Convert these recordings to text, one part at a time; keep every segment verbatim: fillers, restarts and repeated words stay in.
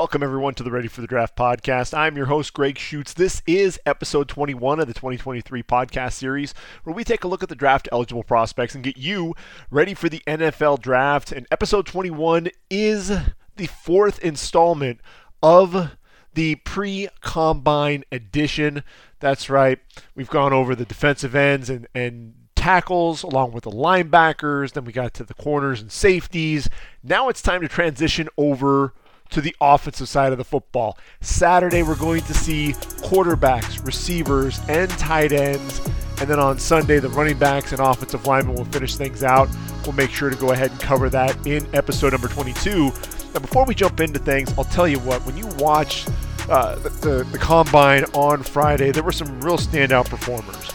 Welcome, everyone, to the Ready for the Draft podcast. I'm your host, Greg Schutz. This is episode twenty-one of the twenty twenty-three podcast series, where we take a look at the draft-eligible prospects and get you ready for the N F L draft. And episode twenty-one is the fourth installment of the pre-combine edition. That's right. We've gone over the defensive ends and, and tackles, along with the linebackers. Then we got to the corners and safeties. Now it's time to transition over to the offensive side of the football. Saturday, we're going to see quarterbacks, receivers, and tight ends. And then on Sunday, the running backs and offensive linemen will finish things out. We'll make sure to go ahead and cover that in episode number twenty-two. Now, before we jump into things, I'll tell you what, when you watch uh, the, the, the Combine on Friday, there were some real standout performers.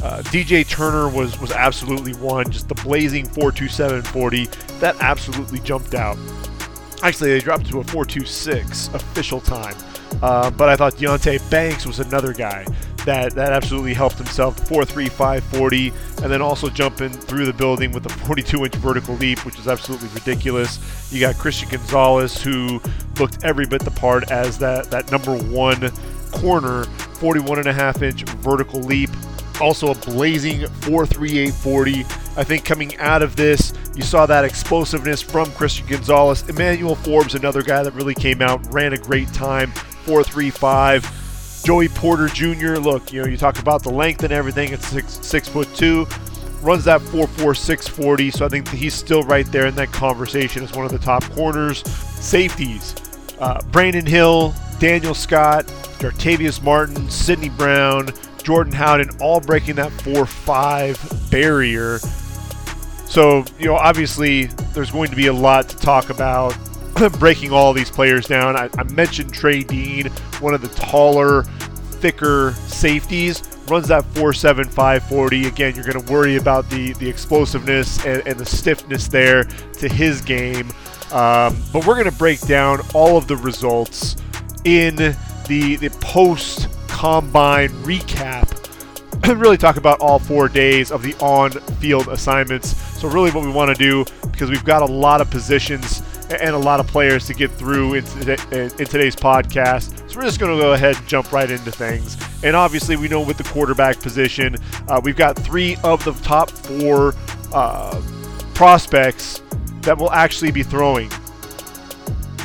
Uh, D J Turner was, was absolutely one, just the blazing four two seven forty. That absolutely jumped out. Actually, they dropped to a four two six official time. Uh, but I thought Deonte Banks was another guy that, that absolutely helped himself. four three five forty, and then also jumping through the building with a forty-two inch vertical leap, which is absolutely ridiculous. You got Christian Gonzalez, who looked every bit the part as that, that number one corner, forty-one and a half inch vertical leap. Also a blazing four three eight forty. I think coming out of this, you saw that explosiveness from Christian Gonzalez. Emmanuel Forbes, another guy that really came out, ran a great time, four three five. Joey Porter Junior, look, you know, you talk about the length and everything. It's six six foot two, runs that four four six forty. So I think he's still right there in that conversation as one of the top corners. Safeties, uh, Brandon Hill, Daniel Scott, Jartavius Martin, Sidney Brown, Jordan Howden, all breaking that four five barrier. So, you know, obviously there's going to be a lot to talk about breaking all these players down. I, I mentioned Trey Dean, one of the taller, thicker safeties, runs that four seven five forty. Again, you're going to worry about the, the explosiveness and, and the stiffness there to his game. Um, but we're going to break down all of the results in the, the post Combine recap and really talk about all four days of the on-field assignments. So really what we want to do, because we've got a lot of positions and a lot of players to get through in today's podcast, so we're just going to go ahead and jump right into things. And obviously we know with the quarterback position, uh, we've got three of the top four uh, prospects that will actually be throwing.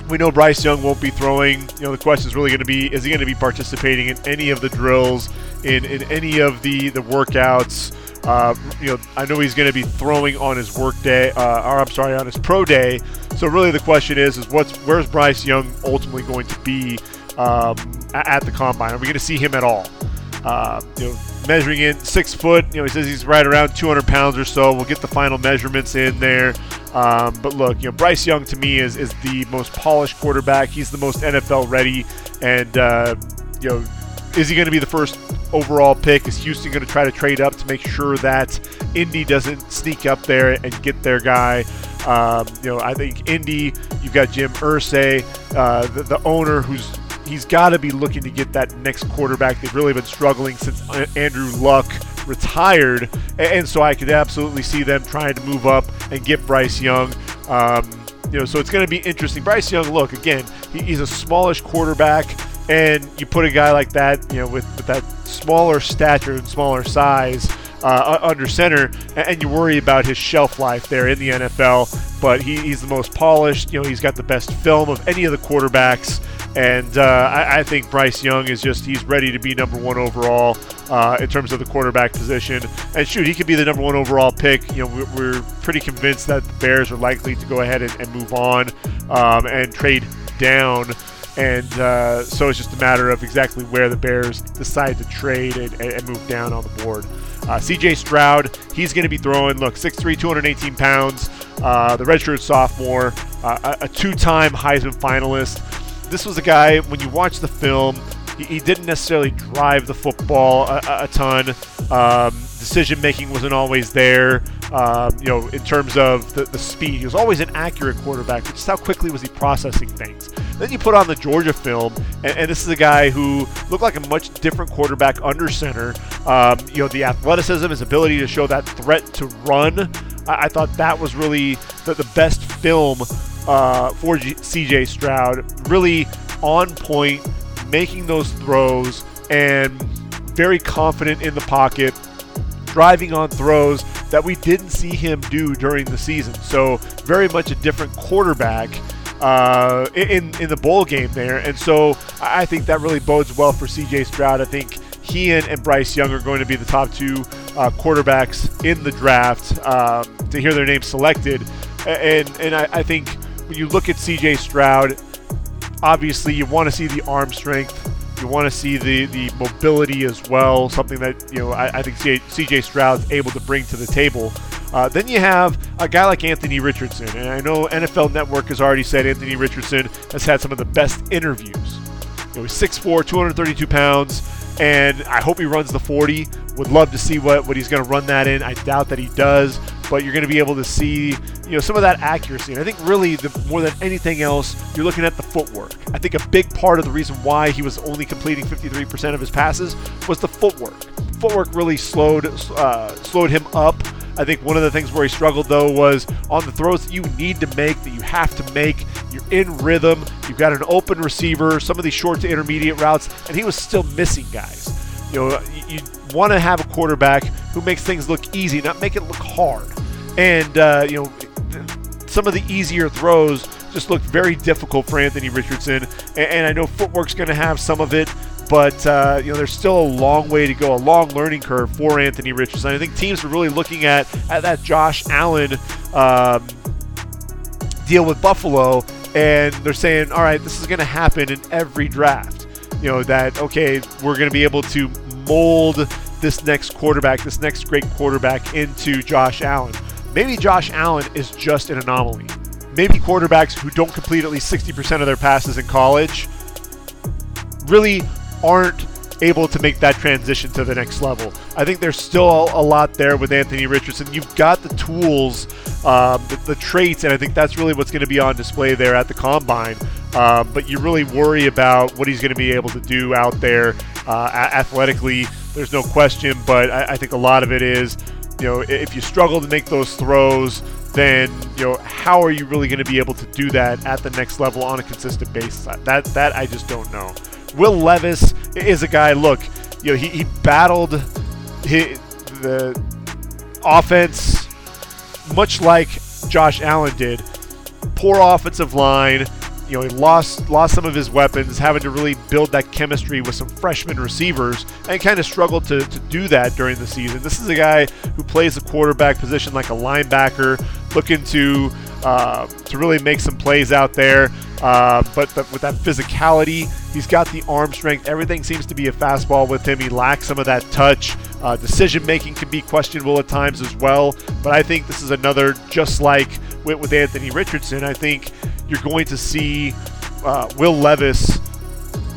We know Bryce Young won't be throwing. You know, the question is really going to be, is he going to be participating in any of the drills, in, in any of the, the workouts? Uh, you know, I know he's going to be throwing on his work day, uh, or I'm sorry, on his pro day. So really the question is, is what's where's Bryce Young ultimately going to be um, at the Combine? Are we going to see him at all? Uh, you know, measuring in six foot, you know, he says he's right around two hundred pounds or so. We'll get the final measurements in there. Um, but look, you know, Bryce Young to me is is the most polished quarterback. He's the most N F L ready. And, uh, you know, is he going to be the first overall pick? Is Houston going to try to trade up to make sure that Indy doesn't sneak up there and get their guy? Um, you know, I think Indy, you've got Jim Irsay, uh, the, the owner, who's he's got to be looking to get that next quarterback. They've really been struggling since Andrew Luck retired, and so I could absolutely see them trying to move up and get Bryce Young. Um, you know, so it's going to be interesting. Bryce Young, look, again, he's a smallish quarterback, and you put a guy like that, you know, with, with that smaller stature and smaller size uh, under center, and you worry about his shelf life there in the N F L. But he, he's the most polished. You know, he's got the best film of any of the quarterbacks. And uh, I, I think Bryce Young is just, he's ready to be number one overall uh, in terms of the quarterback position. And shoot, he could be the number one overall pick. You know, we're, we're pretty convinced that the Bears are likely to go ahead and, and move on um, and trade down. And uh, so it's just a matter of exactly where the Bears decide to trade and, and move down on the board. Uh, C J. Stroud, he's going to be throwing, look, six three, two hundred eighteen pounds, uh, the redshirt sophomore, uh, a, a two-time Heisman finalist. This was a guy, when you watch the film, he, he didn't necessarily drive the football a, a ton. Um, decision-making wasn't always there, um, you know, in terms of the, the speed. He was always an accurate quarterback, but just how quickly was he processing things. Then you put on the Georgia film, and, and this is a guy who looked like a much different quarterback under center. Um, you know, the athleticism, his ability to show that threat to run, I, I thought that was really the, the best film Uh, for G- C J. Stroud. Really on point, making those throws, and very confident in the pocket, driving on throws that we didn't see him do during the season. So very much a different quarterback uh, in, in the bowl game there. And so I think that really bodes well for C J. Stroud. I think he and, and Bryce Young are going to be the top two uh, quarterbacks in the draft um, to hear their names selected. And, and I, I think when you look at C J. Stroud, obviously you want to see the arm strength. You want to see the, the mobility as well, something that, you know, I, I think C J. Stroud's able to bring to the table. Uh, then you have a guy like Anthony Richardson, and I know N F L Network has already said Anthony Richardson has had some of the best interviews. You know, he's six foot four, two hundred thirty-two pounds, and I hope he runs the forty. Would love to see what, what he's going to run that in. I doubt that he does, but you're going to be able to see, you know, some of that accuracy. And I think really the, more than anything else, you're looking at the footwork. I think a big part of the reason why he was only completing fifty-three percent of his passes was the footwork. Footwork really slowed uh, slowed him up. I think one of the things where he struggled, though, was on the throws that you need to make, that you have to make. You're in rhythm. You've got an open receiver, some of these short to intermediate routes, and he was still missing guys. You know, you want to have a quarterback who makes things look easy, not make it look hard. And, uh, you know, some of the easier throws just looked very difficult for Anthony Richardson. And, and I know footwork's going to have some of it. But, uh, you know, there's still a long way to go, a long learning curve for Anthony Richardson. I think teams are really looking at, at that Josh Allen um, deal with Buffalo, and they're saying, all right, this is going to happen in every draft. You know, that, okay, we're going to be able to mold this next quarterback, this next great quarterback into Josh Allen. Maybe Josh Allen is just an anomaly. Maybe quarterbacks who don't complete at least sixty percent of their passes in college really aren't able to make that transition to the next level. I think there's still a lot there with Anthony Richardson. You've got the tools, um, the, the traits, and I think that's really what's going to be on display there at the Combine. Um, but you really worry about what he's going to be able to do out there uh, athletically. There's no question, but I, I think a lot of it is, you know, if you struggle to make those throws, then, you know, how are you really going to be able to do that at the next level on a consistent basis? That, that I just don't know. Will Levis is a guy, look, you know, he, he battled his, the offense much like Josh Allen did. Poor offensive line. You know, he lost lost some of his weapons, having to really build that chemistry with some freshman receivers, and kind of struggled to, to do that during the season. This is a guy who plays the quarterback position like a linebacker, looking to uh, to really make some plays out there. Uh, but, but with that physicality, he's got the arm strength. Everything seems to be a fastball with him. He lacks some of that touch. Uh, decision-making can be questionable at times as well. But I think this is another, just like with, with Anthony Richardson, I think you're going to see uh, Will Levis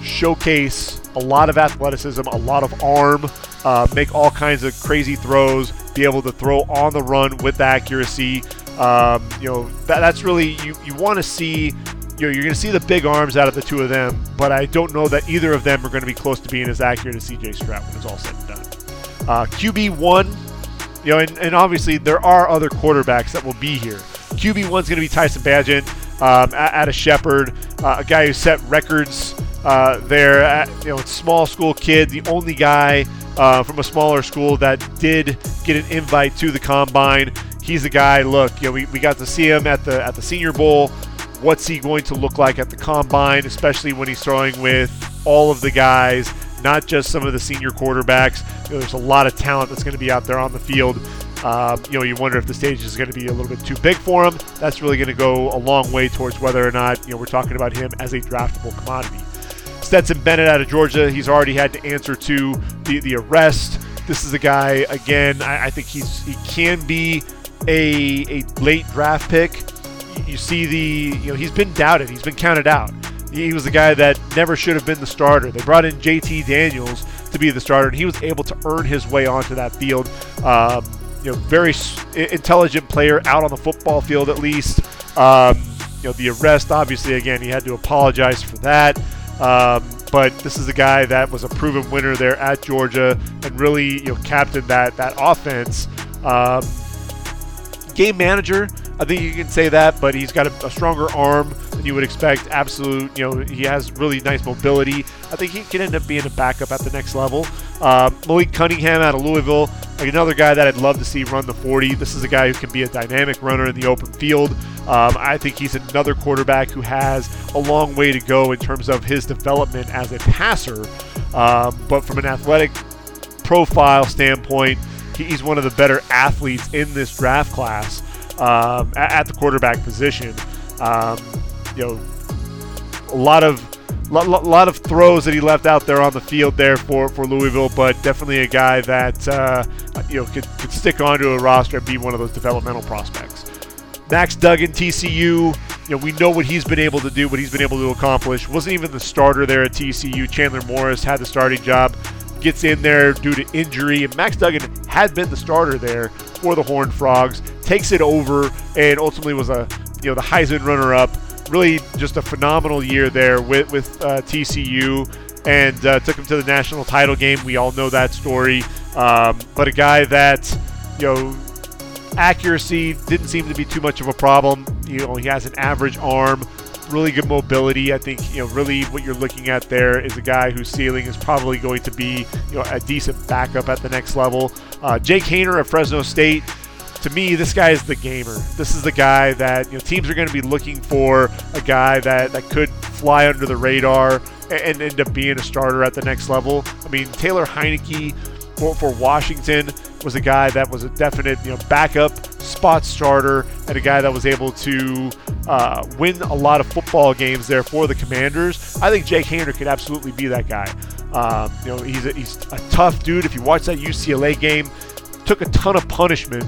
showcase a lot of athleticism, a lot of arm, uh, make all kinds of crazy throws, be able to throw on the run with accuracy. Um, you know, that, that's really, you, you want to see... You know, you're going to see the big arms out of the two of them, but I don't know that either of them are going to be close to being as accurate as C J. Stroud when it's all said and done. Uh, Q B one, you know, and, and obviously there are other quarterbacks that will be here. Q B one's going to be Tyson Bagent um, out of Shepherd, uh, a guy who set records uh, there. At, you know, small school kid, the only guy uh, from a smaller school that did get an invite to the Combine. He's the guy. Look, you know, we, we got to see him at the at the Senior Bowl. What's he going to look like at the Combine, especially when he's throwing with all of the guys, not just some of the senior quarterbacks? You know, there's a lot of talent that's going to be out there on the field. Um, you know, you wonder if the stage is going to be a little bit too big for him. That's really going to go a long way towards whether or not, you know, we're talking about him as a draftable commodity. Stetson Bennett out of Georgia, he's already had to answer to the, the arrest. This is a guy, again, I, I think he's he can be a, a late draft pick. You see the, you know, he's been doubted. He's been counted out. He was the guy that never should have been the starter. They brought in J T Daniels to be the starter, and he was able to earn his way onto that field. Um, you know, very intelligent player out on the football field, at least. Um, you know, the arrest, obviously, again, he had to apologize for that. Um, but this is a guy that was a proven winner there at Georgia and really, you know, captained that, that offense. Um, game manager. I think you can say that, but he's got a, a stronger arm than you would expect. Absolute, you know, he has really nice mobility. I think he could end up being a backup at the next level. Uh, Malik Cunningham out of Louisville, like another guy that I'd love to see run the forty. This is a guy who can be a dynamic runner in the open field. Um, I think he's another quarterback who has a long way to go in terms of his development as a passer. Um, but from an athletic profile standpoint, he's one of the better athletes in this draft class um, at the quarterback position. Um, you know, a lot of lot, lot of throws that he left out there on the field there for, for Louisville, but definitely a guy that uh, you know could, could stick onto a roster and be one of those developmental prospects. Max Duggan, T C U. You know, we know what he's been able to do, what he's been able to accomplish. Wasn't even the starter there at T C U. Chandler Morris had the starting job. Gets in there due to injury, and Max Duggan had been the starter there for the Horned Frogs, takes it over, and ultimately was a you know the Heisman runner-up. Really, just a phenomenal year there with with uh, T C U, and uh, took him to the national title game. We all know that story, um, but a guy that you know accuracy didn't seem to be too much of a problem. You know, he has an average arm. Really good mobility. I think you know really what you're looking at there is a guy whose ceiling is probably going to be you know a decent backup at the next level. Uh, Jake Haener of Fresno State. To me, this guy is the gamer. This is the guy that you know teams are going to be looking for, a guy that that could fly under the radar and, and end up being a starter at the next level. I mean, Taylor Heineke for, for Washington was a guy that was a definite you know backup, spot starter, and a guy that was able to uh, win a lot of football games there for the Commanders. I think Jake Haener could absolutely be that guy. Um, you know, he's a, he's a tough dude. If you watch that U C L A game, took a ton of punishment,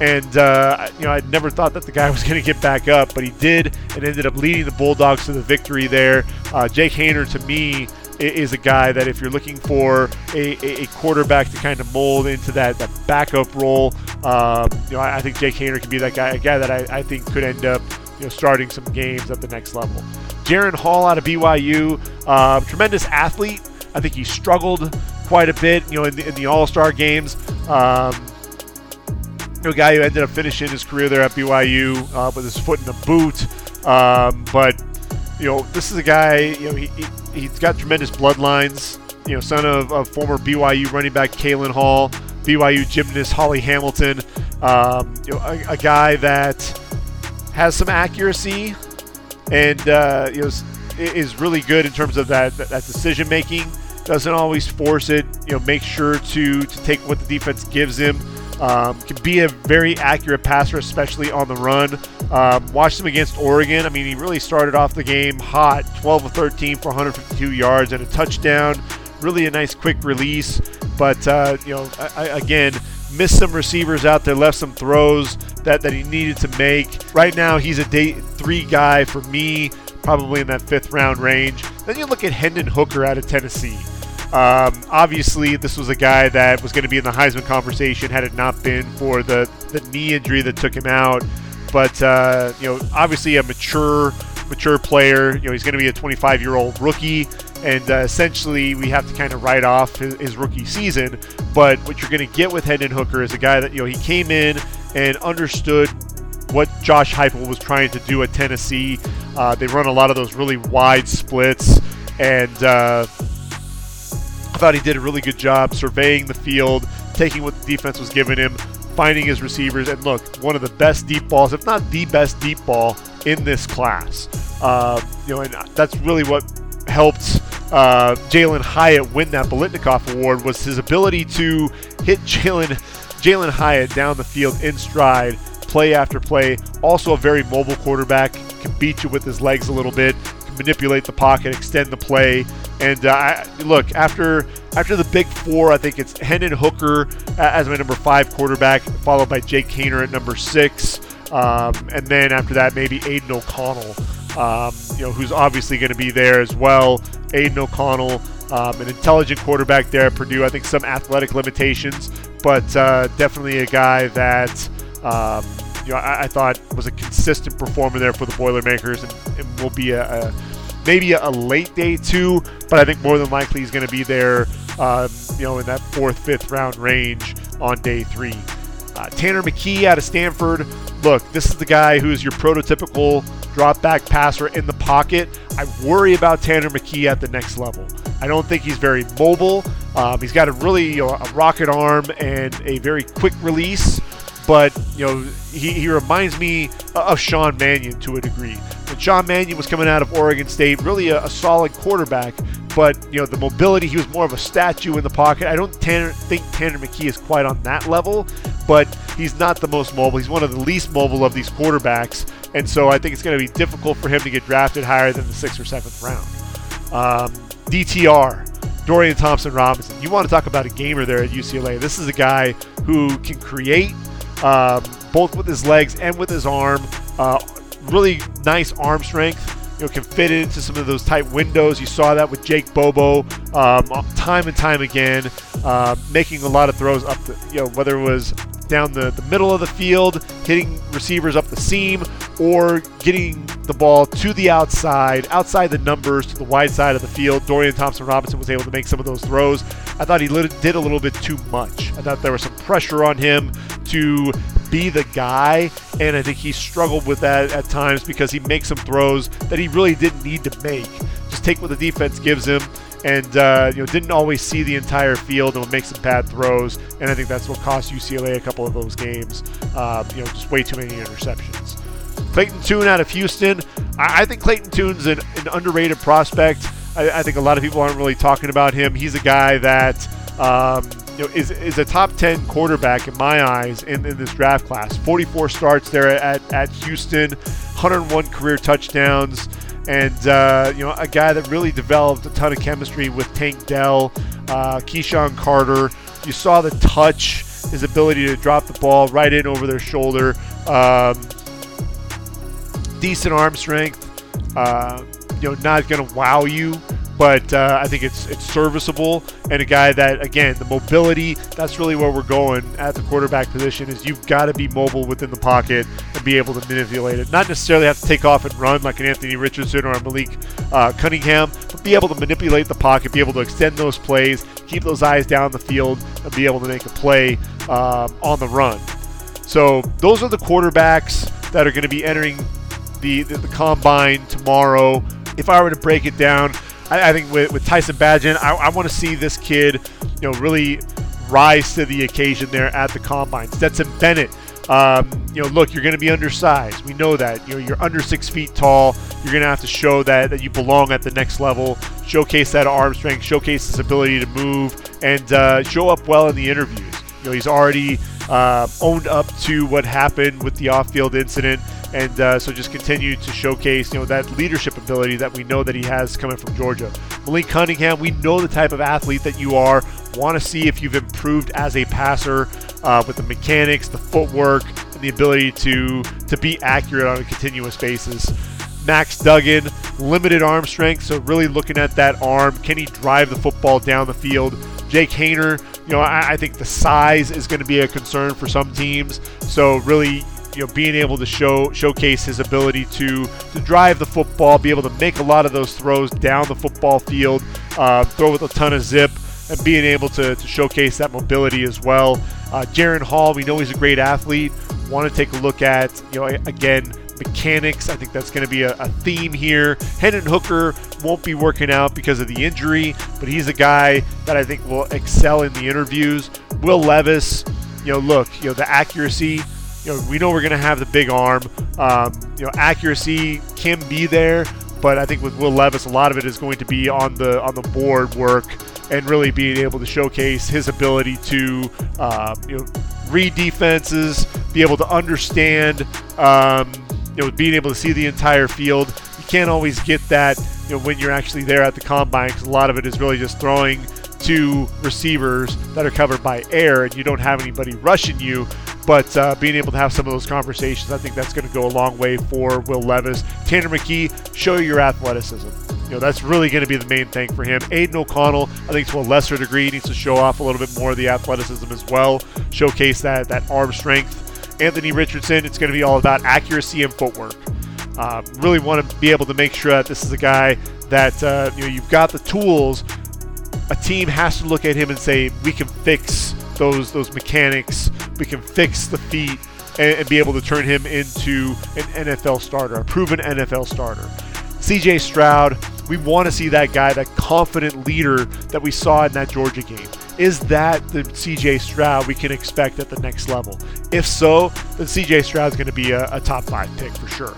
and uh, you know I never thought that the guy was going to get back up, but he did, and ended up leading the Bulldogs to the victory there. Uh, Jake Haener, to me, is a guy that if you're looking for a, a, a quarterback to kind of mold into that, that backup role, um, you know, I, I think Jake Haener could be that guy, a guy that I, I think could end up, you know, starting some games at the next level. Jaron Hall out of B Y U, uh, tremendous athlete. I think he struggled quite a bit, you know, in the, in the All-Star games. Um, you know, a guy who ended up finishing his career there at B Y U uh, with his foot in the boot, um, but. You know, this is a guy, you know, he, he, he's got tremendous bloodlines. You know, son of, of former B Y U running back Kalen Hall, B Y U gymnast Holly Hamilton. Um, you know, a, a guy that has some accuracy and uh, you know, is, is really good in terms of that, that, that decision-making. Doesn't always force it. You know, makes sure to, to take what the defense gives him. Um, can be a very accurate passer, especially on the run. Um, watched him against Oregon. I mean, he really started off the game hot, twelve of thirteen for one hundred fifty-two yards and a touchdown. Really a nice quick release. But, uh, you know, I, I, again, missed some receivers out there, left some throws that, that he needed to make. Right now, he's a day three guy for me, probably in that fifth round range. Then you look at Hendon Hooker out of Tennessee. Um, obviously, this was a guy that was going to be in the Heisman conversation had it not been for the, the knee injury that took him out. But, uh, you know, obviously a mature, mature player. You know, he's going to be a twenty-five-year-old rookie. And uh, essentially, we have to kind of write off his, his rookie season. But what you're going to get with Hendon Hooker is a guy that, you know, he came in and understood what Josh Heupel was trying to do at Tennessee. Uh, they run a lot of those really wide splits. And, uh... I thought he did a really good job surveying the field, taking what the defense was giving him, finding his receivers, and look, one of the best deep balls, if not the best deep ball in this class. Uh, you know, and that's really what helped uh, Jalin Hyatt win that Biletnikoff award was his ability to hit Jalen Jalin Hyatt down the field in stride, play after play. Also a very mobile quarterback, can beat you with his legs a little bit, can manipulate the pocket, extend the play. And uh, I, look, after after the big four, I think it's Hendon Hooker as my number five quarterback, followed by Jake Haener at number six, um, and then after that maybe Aiden O'Connell, um, you know, who's obviously going to be there as well. Aiden O'Connell, um, an intelligent quarterback there at Purdue. I think some athletic limitations, but uh, definitely a guy that um, you know I, I thought was a consistent performer there for the Boilermakers, and, and will be a, a maybe a late day two, but I think more than likely he's going to be there, um, you know, in that fourth, fifth round range on day three. Uh, Tanner McKee out of Stanford. Look, this is the guy who's your prototypical drop back passer in the pocket. I worry about Tanner McKee at the next level. I don't think he's very mobile. Um, he's got a really you know, a rocket arm and a very quick release. But, you know, he, he reminds me of Sean Mannion to a degree. And Sean Mannion was coming out of Oregon State, really a, a solid quarterback. But, you know, the mobility, he was more of a statue in the pocket. I don't Tanner, think Tanner McKee is quite on that level, but he's not the most mobile. He's one of the least mobile of these quarterbacks. And so I think it's going to be difficult for him to get drafted higher than the sixth or seventh round. Um, D T R. Dorian Thompson Robinson. You want to talk about a gamer there at U C L A. This is a guy who can create um, both with his legs and with his arm. Uh, really nice arm strength. You know, can fit into some of those tight windows. You saw that with Jake Bobo um, time and time again, uh, making a lot of throws up the, you know, whether it was down the, the middle of the field, hitting receivers up the seam, or getting the ball to the outside, outside the numbers, to the wide side of the field. Dorian Thompson Robinson was able to make some of those throws. I thought he did a little bit too much. I thought there was some pressure on him to be the guy, and I think he struggled with that at times because he makes some throws that he really didn't need to make. Just take what the defense gives him, and uh, you know, didn't always see the entire field and would make some bad throws, and I think that's what cost U C L A a couple of those games. Uh, you know, just way too many interceptions. Clayton Tune out of Houston. I, I think Clayton Tune's an, an underrated prospect. I, I think a lot of people aren't really talking about him. He's a guy that um, you know, is is a top ten quarterback in my eyes in, in this draft class. forty-four starts there at, at Houston, one hundred one career touchdowns, and uh, you know, a guy that really developed a ton of chemistry with Tank Dell, uh, Keyshawn Carter. You saw the touch, his ability to drop the ball right in over their shoulder. Um, decent arm strength. Uh, you know, not going to wow you, but uh, I think it's it's serviceable, and a guy that, again, the mobility, that's really where we're going at the quarterback position, is you've got to be mobile within the pocket and be able to manipulate it. Not necessarily have to take off and run like an Anthony Richardson or a Malik uh, Cunningham, but be able to manipulate the pocket, be able to extend those plays, keep those eyes down the field, and be able to make a play um, on the run. So those are the quarterbacks that are going to be entering the, the, the combine tomorrow. If I were to break it down, I think with, with Tyson Bagent, I, I want to see this kid, you know, really rise to the occasion there at the combine. Stetson Bennett, um, you know, look, you're going to be undersized. We know that. You know, you're under six feet tall. You're going to have to show that that you belong at the next level. Showcase that arm strength. Showcase his ability to move, and uh, show up well in the interviews. You know, he's already uh, owned up to what happened with the off-field incident. And uh, so just continue to showcase, you know, that leadership ability that we know that he has coming from Georgia. Malik Cunningham, we know the type of athlete that you are. Want to see if you've improved as a passer uh, with the mechanics, the footwork, and the ability to, to be accurate on a continuous basis. Max Duggan, limited arm strength, so really looking at that arm. Can he drive the football down the field? Jake Haener, you know, I, I think the size is going to be a concern for some teams. So really, you know, being able to show showcase his ability to to drive the football, be able to make a lot of those throws down the football field, uh, throw with a ton of zip, and being able to, to showcase that mobility as well. Uh, Jaron Hall, we know he's a great athlete. Want to take a look at, you know, again, mechanics. I think that's going to be a, a theme here. Hendon Hooker won't be working out because of the injury, but he's a guy that I think will excel in the interviews. Will Levis, you know, look, you know, the accuracy. You know, we know we're going to have the big arm. Um, you know, accuracy can be there, but I think with Will Levis, a lot of it is going to be on the on the board work and really being able to showcase his ability to uh, you know, read defenses, be able to understand, um, you know, being able to see the entire field. You can't always get that, you know, when you're actually there at the combine, because a lot of it is really just throwing to receivers that are covered by air, and you don't have anybody rushing you. But uh, being able to have some of those conversations, I think that's going to go a long way for Will Levis. Tanner McKee, show your athleticism. You know, that's really going to be the main thing for him. Aiden O'Connell, I think to a lesser degree, needs to show off a little bit more of the athleticism as well. Showcase that that arm strength. Anthony Richardson, it's going to be all about accuracy and footwork. Uh, really want to be able to make sure that this is a guy that uh, you know, you've got the tools. A team has to look at him and say, we can fix those those mechanics. We can fix the feet. and, and be able to turn him into an N F L starter, a proven N F L starter. C J. Stroud, we want to see that guy, that confident leader that we saw in that Georgia game. Is that the C J. Stroud we can expect at the next level? If so, then C J. Stroud is going to be a, a top five pick for sure.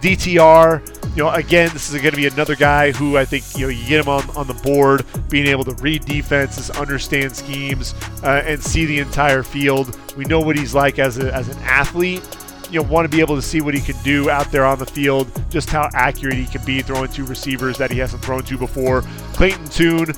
D T R, you know, again, this is going to be another guy who I think, you know, you get him on, on the board, being able to read defenses, understand schemes, uh, and see the entire field. We know what he's like as a, as an athlete. You know, want to be able to see what he can do out there on the field, just how accurate he can be throwing to receivers that he hasn't thrown to before. Clayton Tune,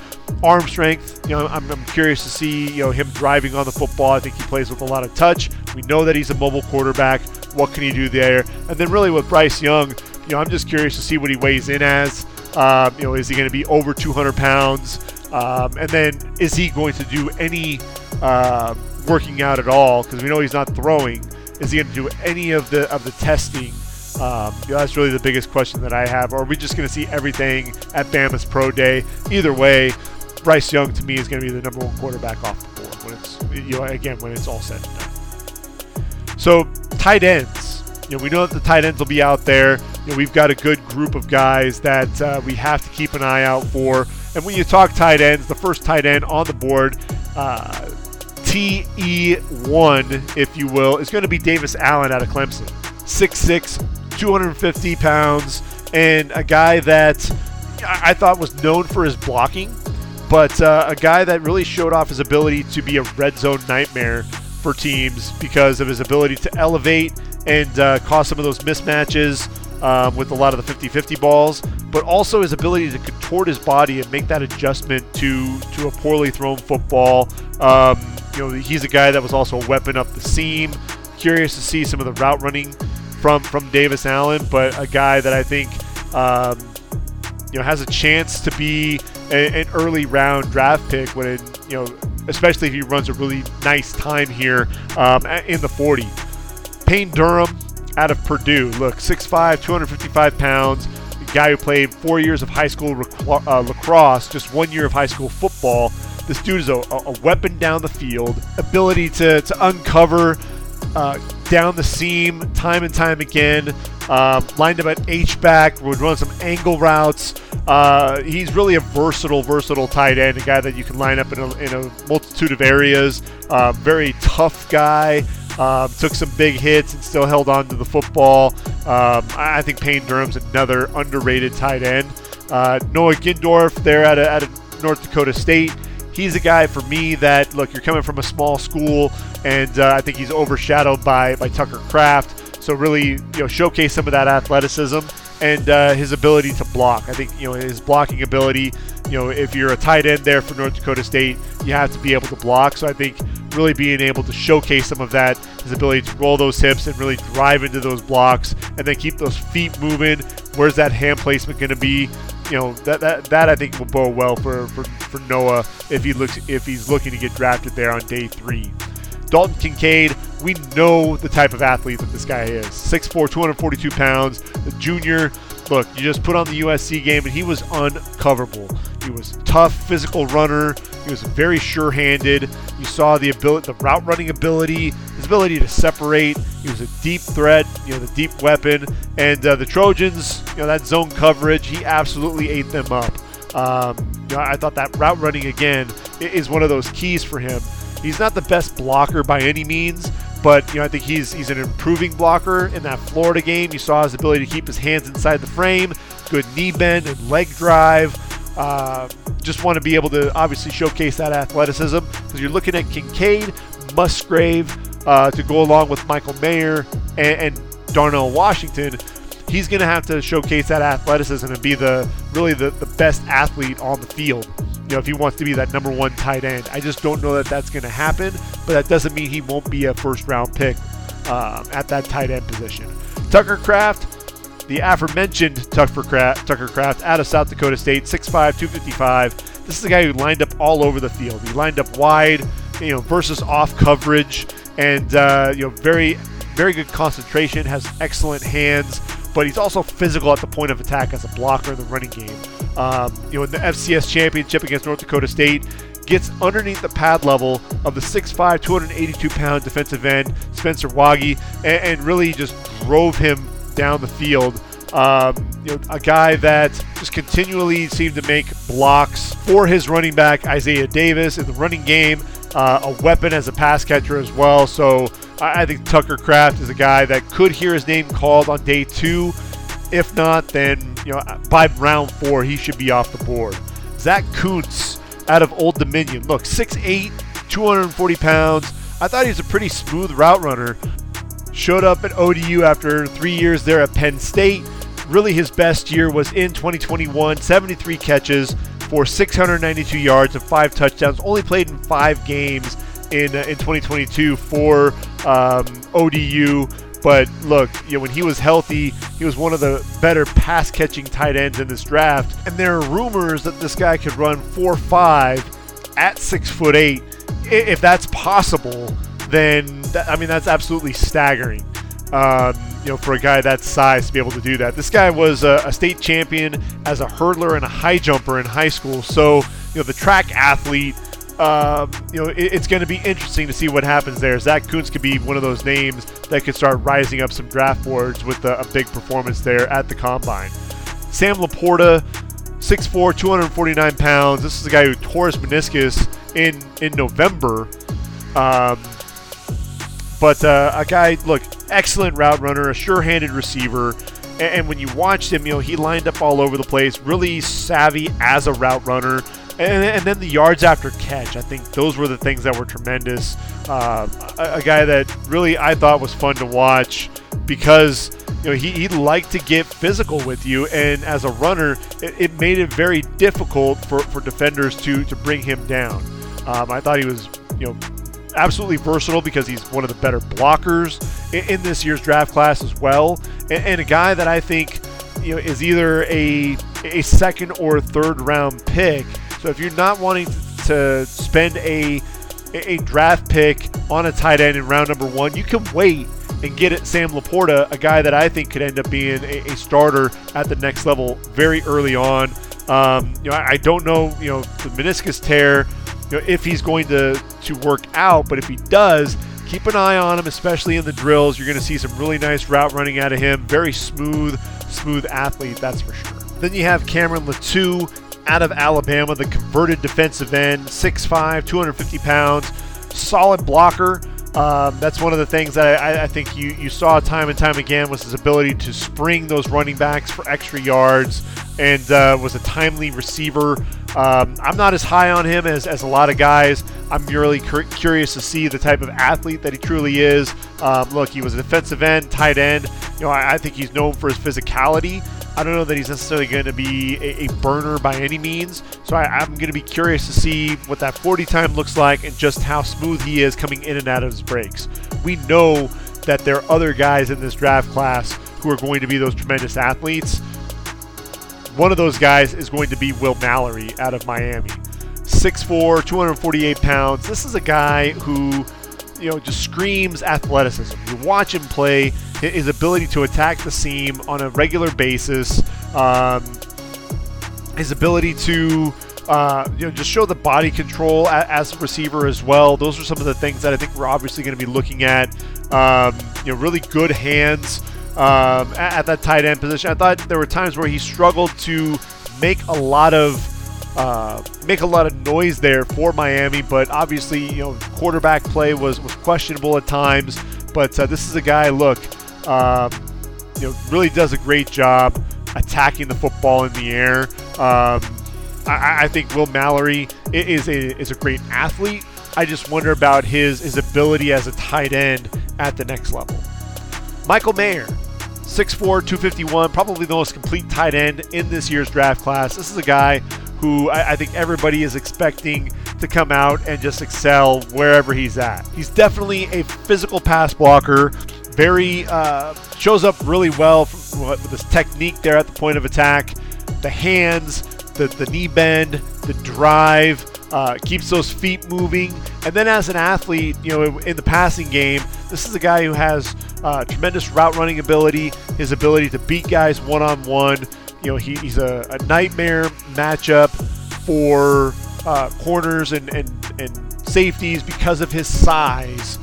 arm strength. You know, I'm, I'm curious to see, you know, him driving on the football. I think he plays with a lot of touch. We know that he's a mobile quarterback. What can he do there? And then really with Bryce Young, you know, I'm just curious to see what he weighs in as. Um, you know, is he going to be over two hundred pounds? Um, and then is he going to do any uh, working out at all? Because we know he's not throwing. Is he going to do any of the of the testing? Um, you know, that's really the biggest question that I have. Or are we just going to see everything at Bama's Pro Day? Either way, Bryce Young to me is going to be the number one quarterback off the board when it's, you know, again, when it's all said and done. So tight ends, you know, we know that the tight ends will be out there. You know, we've got a good group of guys that uh, we have to keep an eye out for. And when you talk tight ends, the first tight end on the board, Uh, T E one, if you will, is going to be Davis Allen out of Clemson. six six, two hundred fifty pounds, and a guy that I thought was known for his blocking, but uh, a guy that really showed off his ability to be a red zone nightmare for teams because of his ability to elevate and uh, cause some of those mismatches um, with a lot of the fifty-fifty balls, but also his ability to contort his body and make that adjustment to, to a poorly thrown football. Um, You know, he's a guy that was also a weapon up the seam. Curious to see some of the route running from, from Davis Allen, but a guy that I think um, you know, has a chance to be a, an early round draft pick when it, you know, especially if he runs a really nice time here um, in the forty. Payne Durham out of Purdue. Look, six five, two hundred fifty-five pounds. A guy who played four years of high school rec- uh, lacrosse, just one year of high school football. This dude is a, a weapon down the field, ability to, to uncover uh, down the seam time and time again, um, lined up at H-back, would run some angle routes. Uh, he's really a versatile, versatile tight end, a guy that you can line up in a, in a multitude of areas, uh, very tough guy, um, took some big hits and still held on to the football. Um, I think Payne Durham's another underrated tight end. Uh, Noah Gindorff there out of, out of North Dakota State. He's a guy for me that, look, you're coming from a small school, and uh, I think he's overshadowed by by Tucker Kraft. So really, you know, showcase some of that athleticism and uh, his ability to block. I think, you know, his blocking ability, you know, if you're a tight end there for North Dakota State, you have to be able to block. So I think really being able to showcase some of that, his ability to roll those hips and really drive into those blocks and then keep those feet moving. Where's that hand placement going to be? You know, that, that that I think will bode well for, for, for Noah if he looks if he's looking to get drafted there on day three. Dalton Kincaid, we know the type of athlete that this guy is. six four, two hundred forty-two pounds, the junior. Look, you just put on the U S C game, and he was uncoverable. He was a tough, physical runner. He was very sure-handed. You saw the ability, the route running ability, his ability to separate. He was a deep threat, you know, the deep weapon. And uh, the Trojans, you know, that zone coverage, he absolutely ate them up. Um, you know, I thought that route running, again, is one of those keys for him. He's not the best blocker by any means, but you know, I think he's he's an improving blocker. In that Florida game, you saw his ability to keep his hands inside the frame, good knee bend and leg drive. Uh, just want to be able to obviously showcase that athleticism because you're looking at Kincaid, Musgrave uh, to go along with Michael Mayer and, and Darnell Washington. He's going to have to showcase that athleticism and be the really the, the best athlete on the field. You know, if he wants to be that number one tight end, I just don't know that that's going to happen, but that doesn't mean he won't be a first-round pick um, at that tight end position. Tucker Kraft, the aforementioned Tucker Kraft, Tucker Kraft out of South Dakota State, six five, two hundred fifty-five. This is a guy who lined up all over the field. He lined up wide, you know, versus off coverage, and uh, you know, very, very good concentration. Has excellent hands, but he's also physical at the point of attack as a blocker in the running game. Um, you know, in the F C S championship against North Dakota State, gets underneath the pad level of the six five, two eighty-two pound defensive end, Spencer Waggy, and, and really just drove him down the field. Um, you know, a guy that just continually seemed to make blocks for his running back, Isaiah Davis, in the running game, uh, a weapon as a pass catcher as well. So I think Tucker Kraft is a guy that could hear his name called on day two. If not, then you know by round four, he should be off the board. Zach Kuntz out of Old Dominion. Look, six eight, two forty pounds. I thought he was a pretty smooth route runner. Showed up at O D U after three years there at Penn State. Really his best year was in twenty twenty-one, seventy-three catches for six ninety-two yards and five touchdowns. Only played in five games in uh, in twenty twenty-two for um, O D U. But look, you know, when he was healthy, he was one of the better pass-catching tight ends in this draft. And there are rumors that this guy could run four five at six eight. If that's possible, then that, I mean that's absolutely staggering. Um, you know, for a guy that size to be able to do that. This guy was a, a state champion as a hurdler and a high jumper in high school. So you know, the track athlete. Um, you know, it, it's going to be interesting to see what happens there. Zach Kuntz could be one of those names that could start rising up some draft boards with a, a big performance there at the combine. Sam Laporta, six four, two forty-nine pounds. This is a guy who tore his meniscus in in November. Um, but uh, a guy, look, excellent route runner, a sure-handed receiver. And, and when you watched him, you know, he lined up all over the place, really savvy as a route runner. And, and then the yards after catch, I think those were the things that were tremendous. Uh, a, a guy that really I thought was fun to watch because you know he, he liked to get physical with you, and as a runner, it, it made it very difficult for, for defenders to to bring him down. Um, I thought he was you know absolutely versatile because he's one of the better blockers in, in this year's draft class as well, and, and a guy that I think you know is either a a second or third round pick. So if you're not wanting to spend a a draft pick on a tight end in round number one, you can wait and get it Sam Laporta, a guy that I think could end up being a, a starter at the next level very early on. Um, you know, I, I don't know, you know, the meniscus tear, you know, if he's going to to work out, but if he does, keep an eye on him, especially in the drills. You're going to see some really nice route running out of him. Very smooth, smooth athlete, that's for sure. Then you have Cameron Latou out of Alabama, the converted defensive end, six five, two fifty pounds, solid blocker. Um, that's one of the things that I, I think you, you saw time and time again was his ability to spring those running backs for extra yards and uh, was a timely receiver. Um, I'm not as high on him as, as a lot of guys. I'm really cur- curious to see the type of athlete that he truly is. Um, look, he was a defensive end, tight end. You know, I, I think he's known for his physicality. I don't know that he's necessarily going to be a, a burner by any means. So I, I'm going to be curious to see what that forty time looks like and just how smooth he is coming in and out of his breaks. We know that there are other guys in this draft class who are going to be those tremendous athletes. One of those guys is going to be Will Mallory out of Miami. six four, two forty-eight pounds. This is a guy who, you know, just screams athleticism. You watch him play, his ability to attack the seam on a regular basis, um, his ability to uh, you know, just show the body control as a receiver as well. Those are some of the things that I think we're obviously going to be looking at. Um, you know, really good hands um, at, at that tight end position. I thought there were times where he struggled to make a lot of Uh, make a lot of noise there for Miami, but obviously, you know, quarterback play was, was questionable at times. But uh, this is a guy, look, uh, you know, really does a great job attacking the football in the air. Um, I, I think Will Mallory is a is a great athlete. I just wonder about his his ability as a tight end at the next level. Michael Mayer. six four, two fifty-one, probably the most complete tight end in this year's draft class. This is a guy who I, I think everybody is expecting to come out and just excel wherever he's at. He's definitely a physical pass blocker, very uh, shows up really well from, with his technique there at the point of attack, the hands, the, the knee bend, the drive, uh, keeps those feet moving. And then as an athlete, you know, in the passing game, this is a guy who has uh, tremendous route running ability, his ability to beat guys one-on-one. You know, he, he's a, a nightmare matchup for uh, corners and, and, and safeties because of his size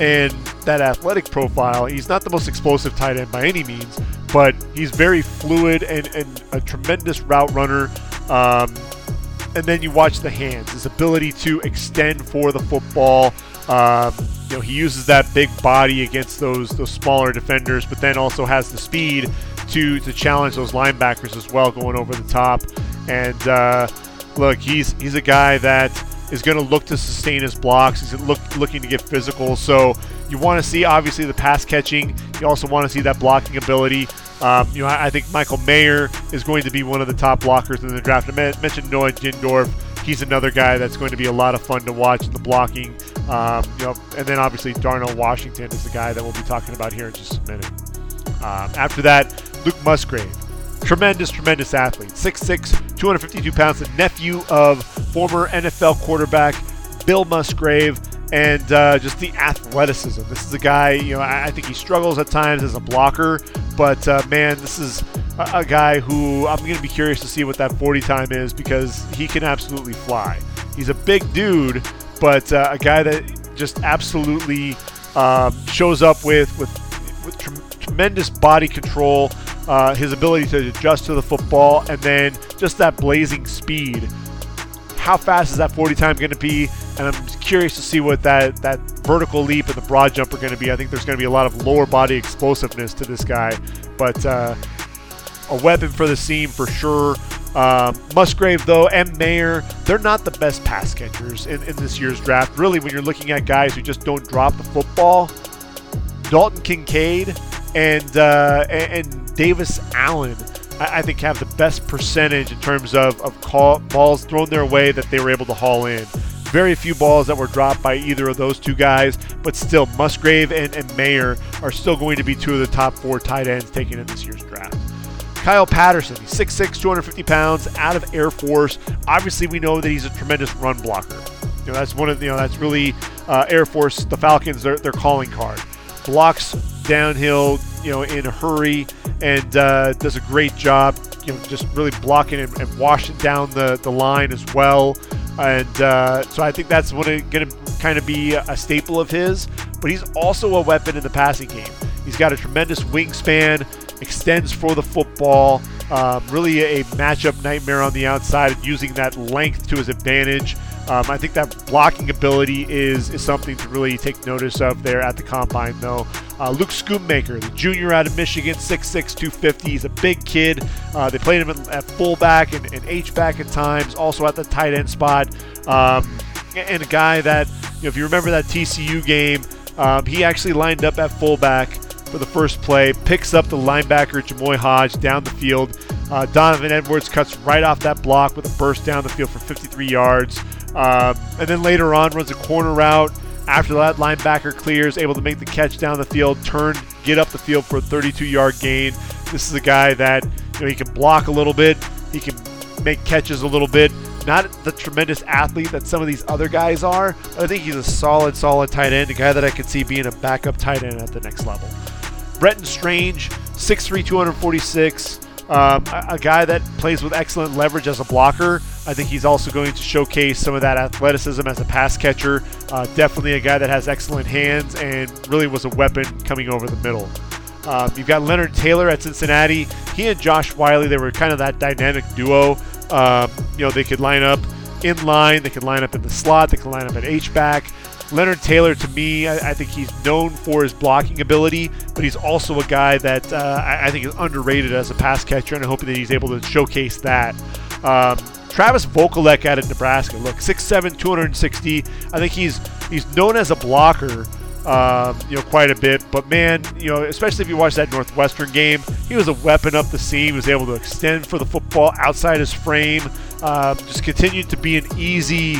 and that athletic profile. He's not the most explosive tight end by any means, but he's very fluid and, and a tremendous route runner. Um, and then you watch the hands, his ability to extend for the football. Um, you know, he uses that big body against those those smaller defenders, but then also has the speed to to challenge those linebackers as well, going over the top. And uh, look, he's he's a guy that is going to look to sustain his blocks. He's look, looking to get physical. So you want to see, obviously, the pass catching. You also want to see that blocking ability. Um, you know, I, I think Michael Mayer is going to be one of the top blockers in the draft. I mentioned Noah Gindorff. He's another guy that's going to be a lot of fun to watch in the blocking. Um, you know, and then obviously Darnell Washington is the guy that we'll be talking about here in just a minute. Um, after that, Luke Musgrave. Tremendous, tremendous athlete. six six, two fifty-two pounds, the nephew of former N F L quarterback Bill Musgrave, and uh, just the athleticism. This is a guy, you know, I, I think he struggles at times as a blocker, but uh, man, this is a, a guy who I'm going to be curious to see what that forty time is, because he can absolutely fly. He's a big dude, but uh, a guy that just absolutely um, shows up with, with, with tremendous. Tremendous body control, uh, his ability to adjust to the football, and then just that blazing speed. How fast is that forty time going to be? And I'm curious to see what that, that vertical leap and the broad jump are going to be. I think there's going to be a lot of lower body explosiveness to this guy, but uh, a weapon for the seam for sure. Um, Musgrave, though, and Mayer, they're not the best pass catchers in, in this year's draft. Really, when you're looking at guys who just don't drop the football, Dalton Kincaid and uh, and Davis Allen, I, I think, have the best percentage in terms of, of call, balls thrown their way that they were able to haul in. Very few balls that were dropped by either of those two guys, but still, Musgrave and, and Mayer are still going to be two of the top four tight ends taken in this year's draft. Kyle Patterson, he's six six, two fifty pounds, out of Air Force. Obviously, we know that he's a tremendous run blocker. You know, that's one of, you know, that's really uh, Air Force, the Falcons, their, their calling card. Blocks downhill, you know, in a hurry, and uh, does a great job, you know, just really blocking and, and washing down the, the line as well. And uh, so I think that's going to kind of be a staple of his. But he's also a weapon in the passing game. He's got a tremendous wingspan, extends for the football, um, really a matchup nightmare on the outside, using that length to his advantage. Um, I think that blocking ability is, is something to really take notice of there at the combine, though. Uh, Luke Schoonmaker, the junior out of Michigan, six six, two fifty. He's a big kid. Uh, they played him at, at fullback and, and H-back at times, also at the tight end spot. Um, and a guy that, you know, if you remember that T C U game, um, he actually lined up at fullback for the first play, picks up the linebacker, Jamoy Hodge, down the field. Uh, Donovan Edwards cuts right off that block with a burst down the field for fifty-three yards. Um, and then later on runs a corner route. After that, linebacker clears, able to make the catch down the field, turn, get up the field for a thirty-two-yard gain. This is a guy that, you know, he can block a little bit. He can make catches a little bit. Not the tremendous athlete that some of these other guys are, but I think he's a solid, solid tight end, a guy that I could see being a backup tight end at the next level. Bretton Strange, six three, two forty-six. Um, a guy that plays with excellent leverage as a blocker. I think he's also going to showcase some of that athleticism as a pass catcher. Uh, definitely a guy that has excellent hands and really was a weapon coming over the middle. Um, you've got Leonard Taylor at Cincinnati. He and Josh Wiley, they were kind of that dynamic duo. Um, you know, they could line up in line. They could line up in the slot. They could line up at H-back. Leonard Taylor, to me, I, I think he's known for his blocking ability, but he's also a guy that uh, I, I think is underrated as a pass catcher, and I hope that he's able to showcase that. Um, Travis Vokalek out of Nebraska. Look, six seven, two sixty. I think he's he's known as a blocker, um, you know, quite a bit. But man, you know, especially if you watch that Northwestern game, he was a weapon up the seam. He was able to extend for the football outside his frame. Um, just continued to be an easy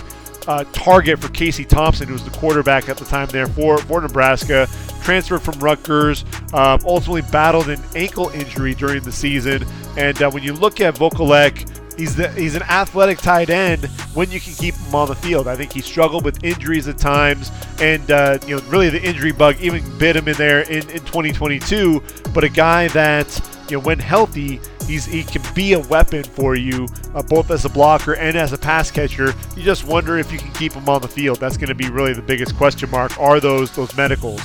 Uh, target for Casey Thompson, who was the quarterback at the time there for, for Nebraska. Transferred from Rutgers, um, ultimately battled an ankle injury during the season. And uh, when you look at Vokalek, he's the, he's an athletic tight end when you can keep him on the field. I think he struggled with injuries at times, and uh, you know, really the injury bug even bit him in there in, in twenty twenty-two. But a guy that, you know, when healthy, He's, he can be a weapon for you, uh, both as a blocker and as a pass catcher. You just wonder if you can keep him on the field. That's going to be really the biggest question mark, are those those medicals.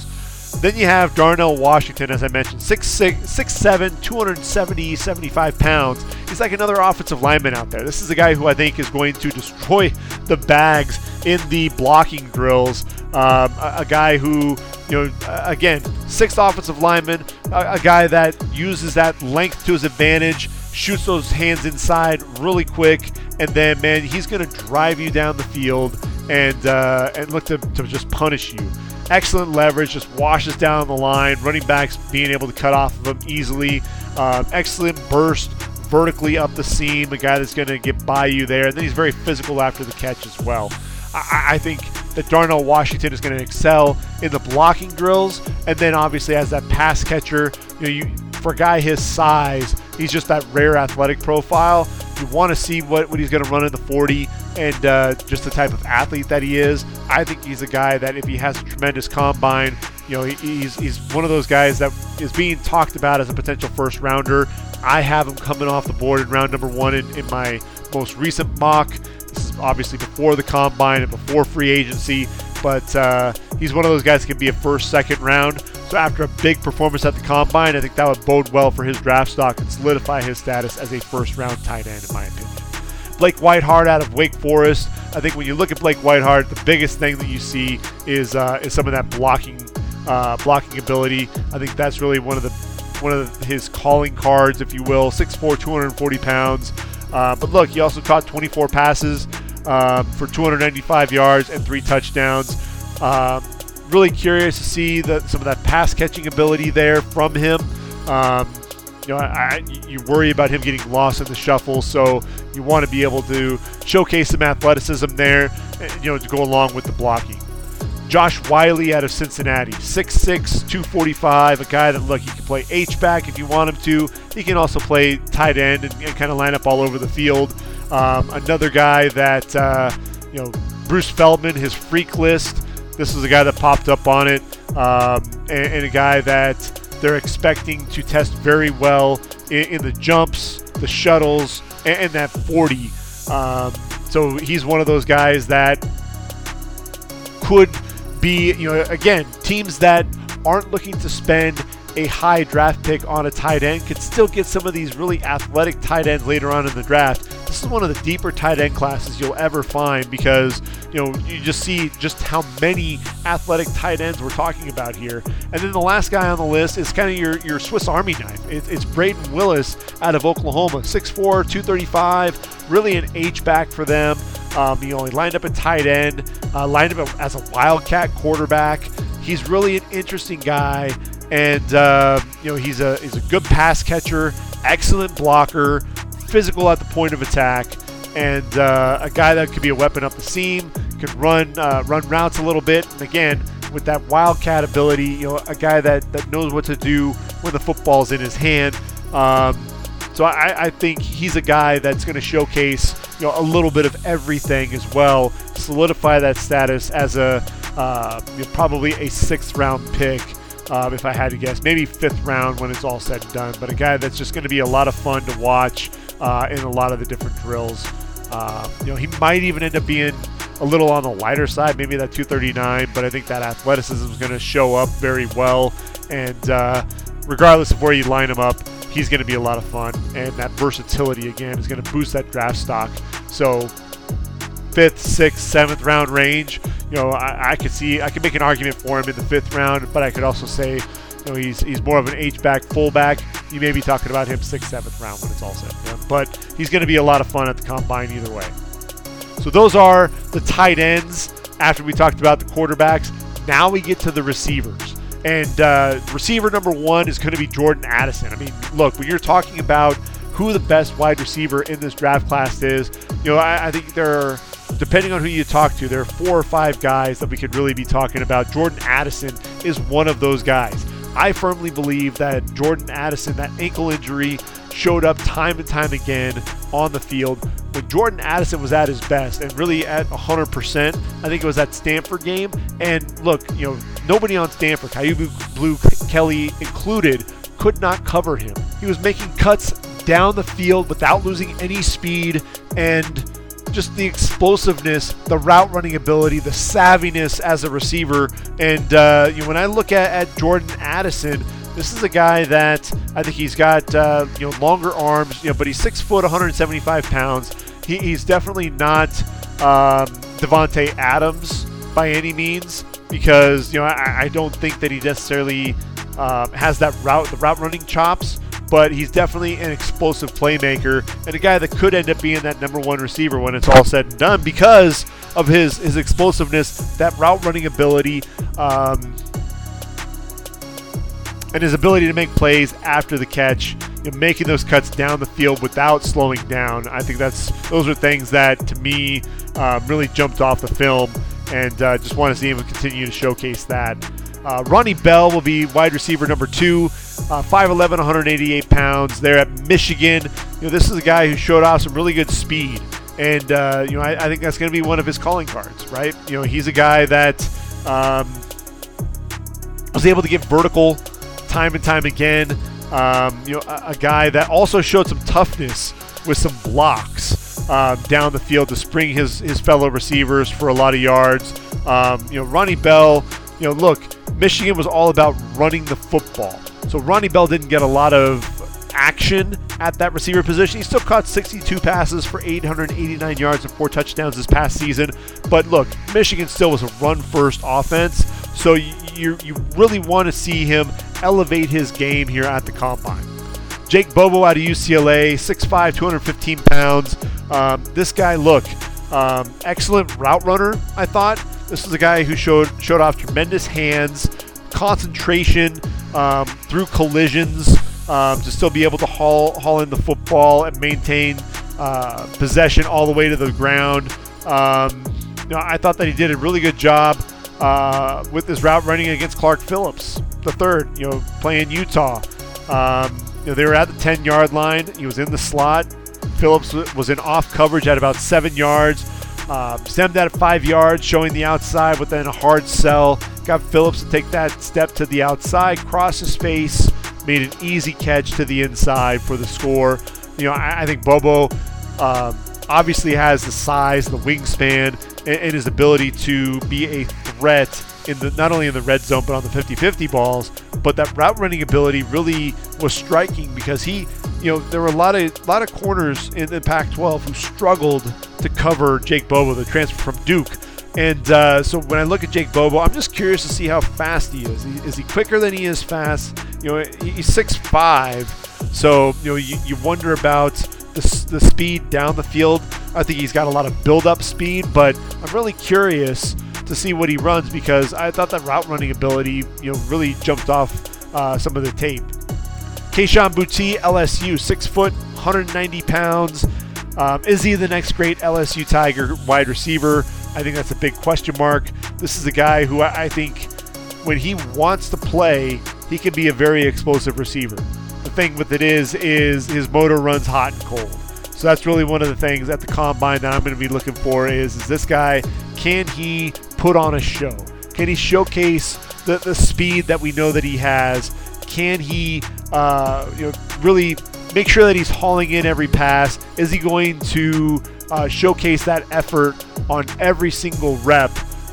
Then you have Darnell Washington, as I mentioned, six six, six seven, two seventy, seventy-five pounds. He's like another offensive lineman out there. This is a guy who I think is going to destroy the bags in the blocking drills. Um, a, a guy who, you know, again, sixth offensive lineman, a, a guy that uses that length to his advantage, shoots those hands inside really quick, and then, man, he's going to drive you down the field and, uh, and look to, to just punish you. Excellent leverage, just washes down the line. Running backs being able to cut off of him easily. Um, excellent burst vertically up the seam, a guy that's going to get by you there. And then he's very physical after the catch as well. I, I think that Darnell Washington is going to excel in the blocking drills. And then obviously as that pass catcher, you know, you, for a guy his size, he's just that rare athletic profile. You want to see what, what he's going to run in the forty and uh, just the type of athlete that he is. I think he's a guy that if he has a tremendous combine, you know, he, he's he's one of those guys that is being talked about as a potential first rounder. I have him coming off the board in round number one in, in my most recent mock. This is obviously before the combine and before free agency, but uh, he's one of those guys that can be a first, second round. So after a big performance at the combine, I think that would bode well for his draft stock and solidify his status as a first round tight end, in my opinion. Blake Whitehart out of Wake Forest. I think when you look at Blake Whitehart, the biggest thing that you see is uh, is some of that blocking uh, blocking ability. I think that's really one of the one of the, his calling cards, if you will. six four, two forty pounds. Uh, but look, he also caught twenty-four passes uh, for two ninety-five yards and three touchdowns. Uh, really curious to see the, some of that pass catching ability there from him. Um, You know, I, I, you worry about him getting lost in the shuffle, so you want to be able to showcase some athleticism there, you know, to go along with the blocking. Josh Wiley out of Cincinnati, six six, two forty-five, a guy that, look, he can play H-back if you want him to. He can also play tight end and, and kind of line up all over the field. Um, another guy that, uh, you know, Bruce Feldman, his freak list, this is a guy that popped up on it, um, and, and a guy that they're expecting to test very well in, in the jumps, the shuttles, and, and that forty. Um, so he's one of those guys that could be, you know, again, teams that aren't looking to spend a high draft pick on a tight end could still get some of these really athletic tight ends later on in the draft. This is one of the deeper tight end classes you'll ever find because, you know, you just see just how many athletic tight ends we're talking about here. And then the last guy on the list is kind of your, your Swiss Army knife. It, it's Braden Willis out of Oklahoma, six four, two thirty-five, really an H-back for them. Um, he only lined up at tight end, uh, lined up as a Wildcat quarterback. He's really an interesting guy. And, uh, you know, he's a, he's a good pass catcher, excellent blocker, physical at the point of attack, and uh, a guy that could be a weapon up the seam, could run uh, run routes a little bit, and again with that wildcat ability, you know, a guy that, that knows what to do when the football's in his hand. Um, so I, I think he's a guy that's going to showcase, you know, a little bit of everything as well, solidify that status as a uh, you know, probably a sixth round pick. Um, if I had to guess, maybe fifth round when it's all said and done, but a guy that's just going to be a lot of fun to watch uh, in a lot of the different drills. Uh, you know, he might even end up being a little on the lighter side, maybe that two thirty-nine, but I think that athleticism is going to show up very well. And uh, regardless of where you line him up, he's going to be a lot of fun. And that versatility, again, is going to boost that draft stock. So fifth, sixth, seventh round range, you know, I, I could see, I could make an argument for him in the fifth round, but I could also say, you know, he's he's more of an H-back, fullback. You may be talking about him sixth, seventh round when it's all said and done, but he's going to be a lot of fun at the combine either way. So those are the tight ends. After we talked about the quarterbacks, now we get to the receivers. And uh, receiver number one is going to be Jordan Addison. I mean, look, when you're talking about who the best wide receiver in this draft class is, you know, I, I think there are, depending on who you talk to, there are four or five guys that we could really be talking about. Jordan Addison is one of those guys. I firmly believe that Jordan Addison, that ankle injury, showed up time and time again on the field. When Jordan Addison was at his best and really at one hundred percent, I think it was that Stanford game. And look, you know, nobody on Stanford, Kaiubu Blue Kelly included, could not cover him. He was making cuts down the field without losing any speed, and just the explosiveness, the route running ability, the savviness as a receiver. And uh, you know, when I look at, at Jordan Addison, this is a guy that I think he's got uh, you know, longer arms, you know, but he's six foot, one hundred seventy-five pounds. He, he's definitely not um, Devontae Adams by any means, because you know I, I don't think that he necessarily um, has that route, the route running chops. But he's definitely an explosive playmaker and a guy that could end up being that number one receiver when it's all said and done, because of his his explosiveness, that route running ability, um, and his ability to make plays after the catch, you know, making those cuts down the field without slowing down. I think that's those are things that, to me, uh, really jumped off the film, and uh, just want to see him continue to showcase that. Uh, Ronnie Bell will be wide receiver number two, uh, five eleven, one hundred eighty-eight pounds. There at Michigan, you know, this is a guy who showed off some really good speed, and uh, you know, I, I think that's going to be one of his calling cards, right? You know, he's a guy that um, was able to get vertical time and time again. Um, you know, a, a guy that also showed some toughness with some blocks uh, down the field to spring his his fellow receivers for a lot of yards. Um, you know, Ronnie Bell. You know, look, Michigan was all about running the football. So Ronnie Bell didn't get a lot of action at that receiver position. He still caught sixty-two passes for eight hundred eighty-nine yards and four touchdowns this past season. But look, Michigan still was a run-first offense. So you, you, you really want to see him elevate his game here at the Combine. Jake Bobo out of U C L A, six five, two hundred fifteen pounds. Um, this guy, look, um, excellent route runner, I thought. This is a guy who showed showed off tremendous hands, concentration um, through collisions um, to still be able to haul haul in the football and maintain uh, possession all the way to the ground. Um, you know, I thought that he did a really good job uh, with this route running against Clark Phillips the third. You know, playing Utah, um, you know, they were at the ten-yard line. He was in the slot. Phillips was in off coverage at about seven yards. Uh, stemmed that at five yards, showing the outside, but then a hard sell. Got Phillips to take that step to the outside, crossed his face, made an easy catch to the inside for the score. You know, I, I think Bobo um, obviously has the size, the wingspan, and, and his ability to be a threat in the not only in the red zone but on the fifty-fifty balls. But that route running ability really was striking, because he, you know, there were a lot of a lot of corners in the Pac twelve who struggled to cover Jake Bobo, the transfer from Duke. And uh, so when I look at Jake Bobo, I'm just curious to see how fast he is. Is he quicker than he is fast? You know, he's six five, so you know you, you wonder about the the speed down the field. I think he's got a lot of build-up speed, but I'm really curious to see what he runs, because I thought that route running ability, you know, really jumped off uh, some of the tape. Keyshawn Boutte, L S U, six foot, one hundred ninety pounds. Um, is he the next great L S U Tiger wide receiver? I think that's a big question mark. This is a guy who I, I think when he wants to play, he can be a very explosive receiver. The thing with it is, is his motor runs hot and cold. So that's really one of the things at the Combine that I'm going to be looking for is, is this guy, can he put on a show? Can he showcase the, the speed that we know that he has? Can he uh, you know, really make sure that he's hauling in every pass? Is he going to uh, showcase that effort on every single rep?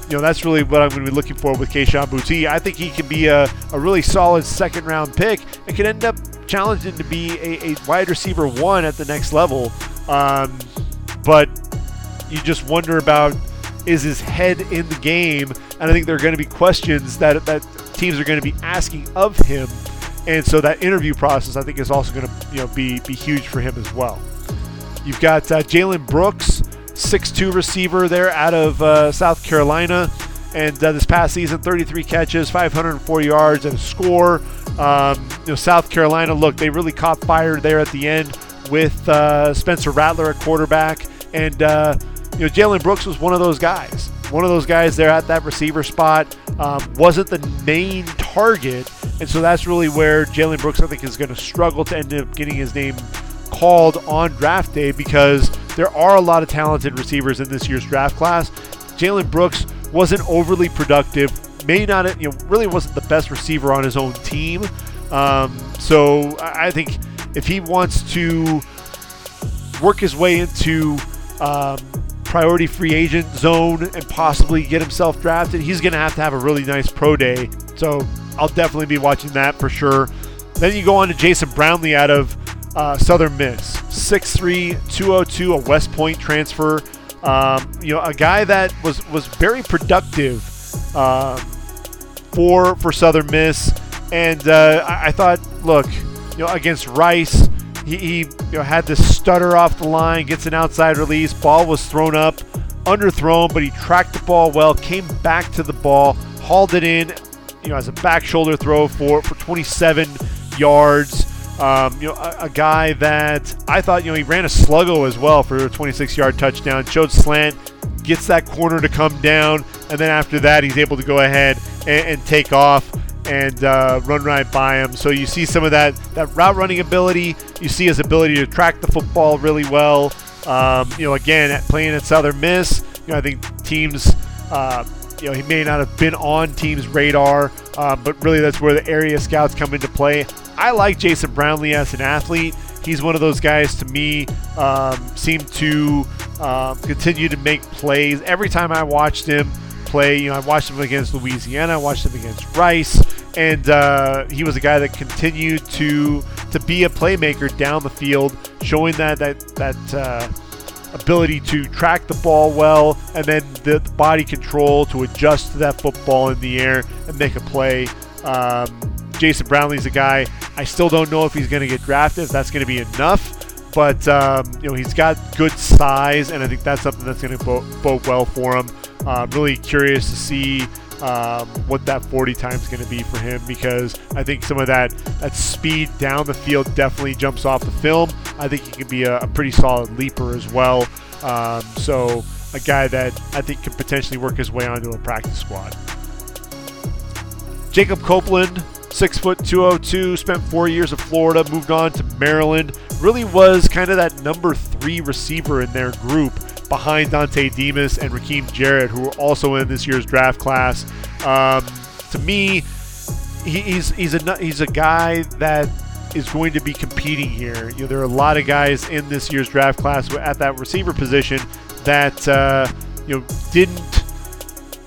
You know, that's really what I'm going to be looking for with Keyshawn Boutte. I think he can be a, a really solid second-round pick and could end up challenging to be a, a wide receiver one at the next level. Um, but you just wonder about, is his head in the game? And I think there are going to be questions that, that teams are going to be asking of him. And so that interview process, I think, is also going to, you know, be be huge for him as well. You've got uh, Jalen Brooks, six two receiver there out of uh, South Carolina. And uh, this past season, thirty-three catches, five hundred four yards, and a score. Um, you know, South Carolina, look, they really caught fire there at the end with uh, Spencer Rattler at quarterback. And, uh, you know, Jalen Brooks was one of those guys. One of those guys there at that receiver spot, um, wasn't the main target. And so that's really where Jalen Brooks, I think, is going to struggle to end up getting his name called on draft day, because there are a lot of talented receivers in this year's draft class. Jalen Brooks wasn't overly productive, may not, you know, really wasn't the best receiver on his own team. Um, so I think if he wants to work his way into um, priority free agent zone and possibly get himself drafted, he's going to have to have a really nice pro day. So I'll definitely be watching that for sure. Then you go on to Jason Brownlee out of uh, Southern Miss. six three, two oh two, a West Point transfer. Um, you know, a guy that was was very productive uh, for for Southern Miss, and uh, I, I thought, look, you know, against Rice, he, he you know had this stutter off the line, gets an outside release, ball was thrown up, underthrown, but he tracked the ball well, came back to the ball, hauled it in, you know, as a back shoulder throw for for twenty-seven yards. Um, you know, a, a guy that I thought, you know, he ran a sluggo as well for a twenty-six-yard touchdown, showed slant, gets that corner to come down, and then after that he's able to go ahead and, and take off and uh, run right by him. So you see some of that, that route running ability. You see his ability to track the football really well. Um, you know, again, at playing at Southern Miss, you know, I think teams, uh, you know, he may not have been on teams' radar, uh, but really that's where the area scouts come into play. I like Jason Brownlee as an athlete. He's one of those guys to me, um, seemed to um, continue to make plays. Every time I watched him play, you know, I watched him against Louisiana, I watched him against Rice, and uh, he was a guy that continued to to be a playmaker down the field, showing that that that uh, ability to track the ball well, and then the, the body control to adjust to that football in the air and make a play. Um, Jason Brownlee's a guy, I still don't know if he's going to get drafted, if that's going to be enough, but um, you know, he's got good size, and I think that's something that's going to bode, bode well for him. Uh, I'm really curious to see um, what that forty time is going to be for him, because I think some of that, that speed down the field definitely jumps off the film. I think he can be a, a pretty solid leaper as well. Um, so a guy that I think could potentially work his way onto a practice squad. Jacob Copeland, six foot two oh two, spent four years at Florida, moved on to Maryland. Really was kind of that number three receiver in their group behind Dante Demas and Rakeem Jarrett, who were also in this year's draft class. Um, to me, he, he's he's a he's a guy that is going to be competing here. You know, there are a lot of guys in this year's draft class at that receiver position that uh, you know didn't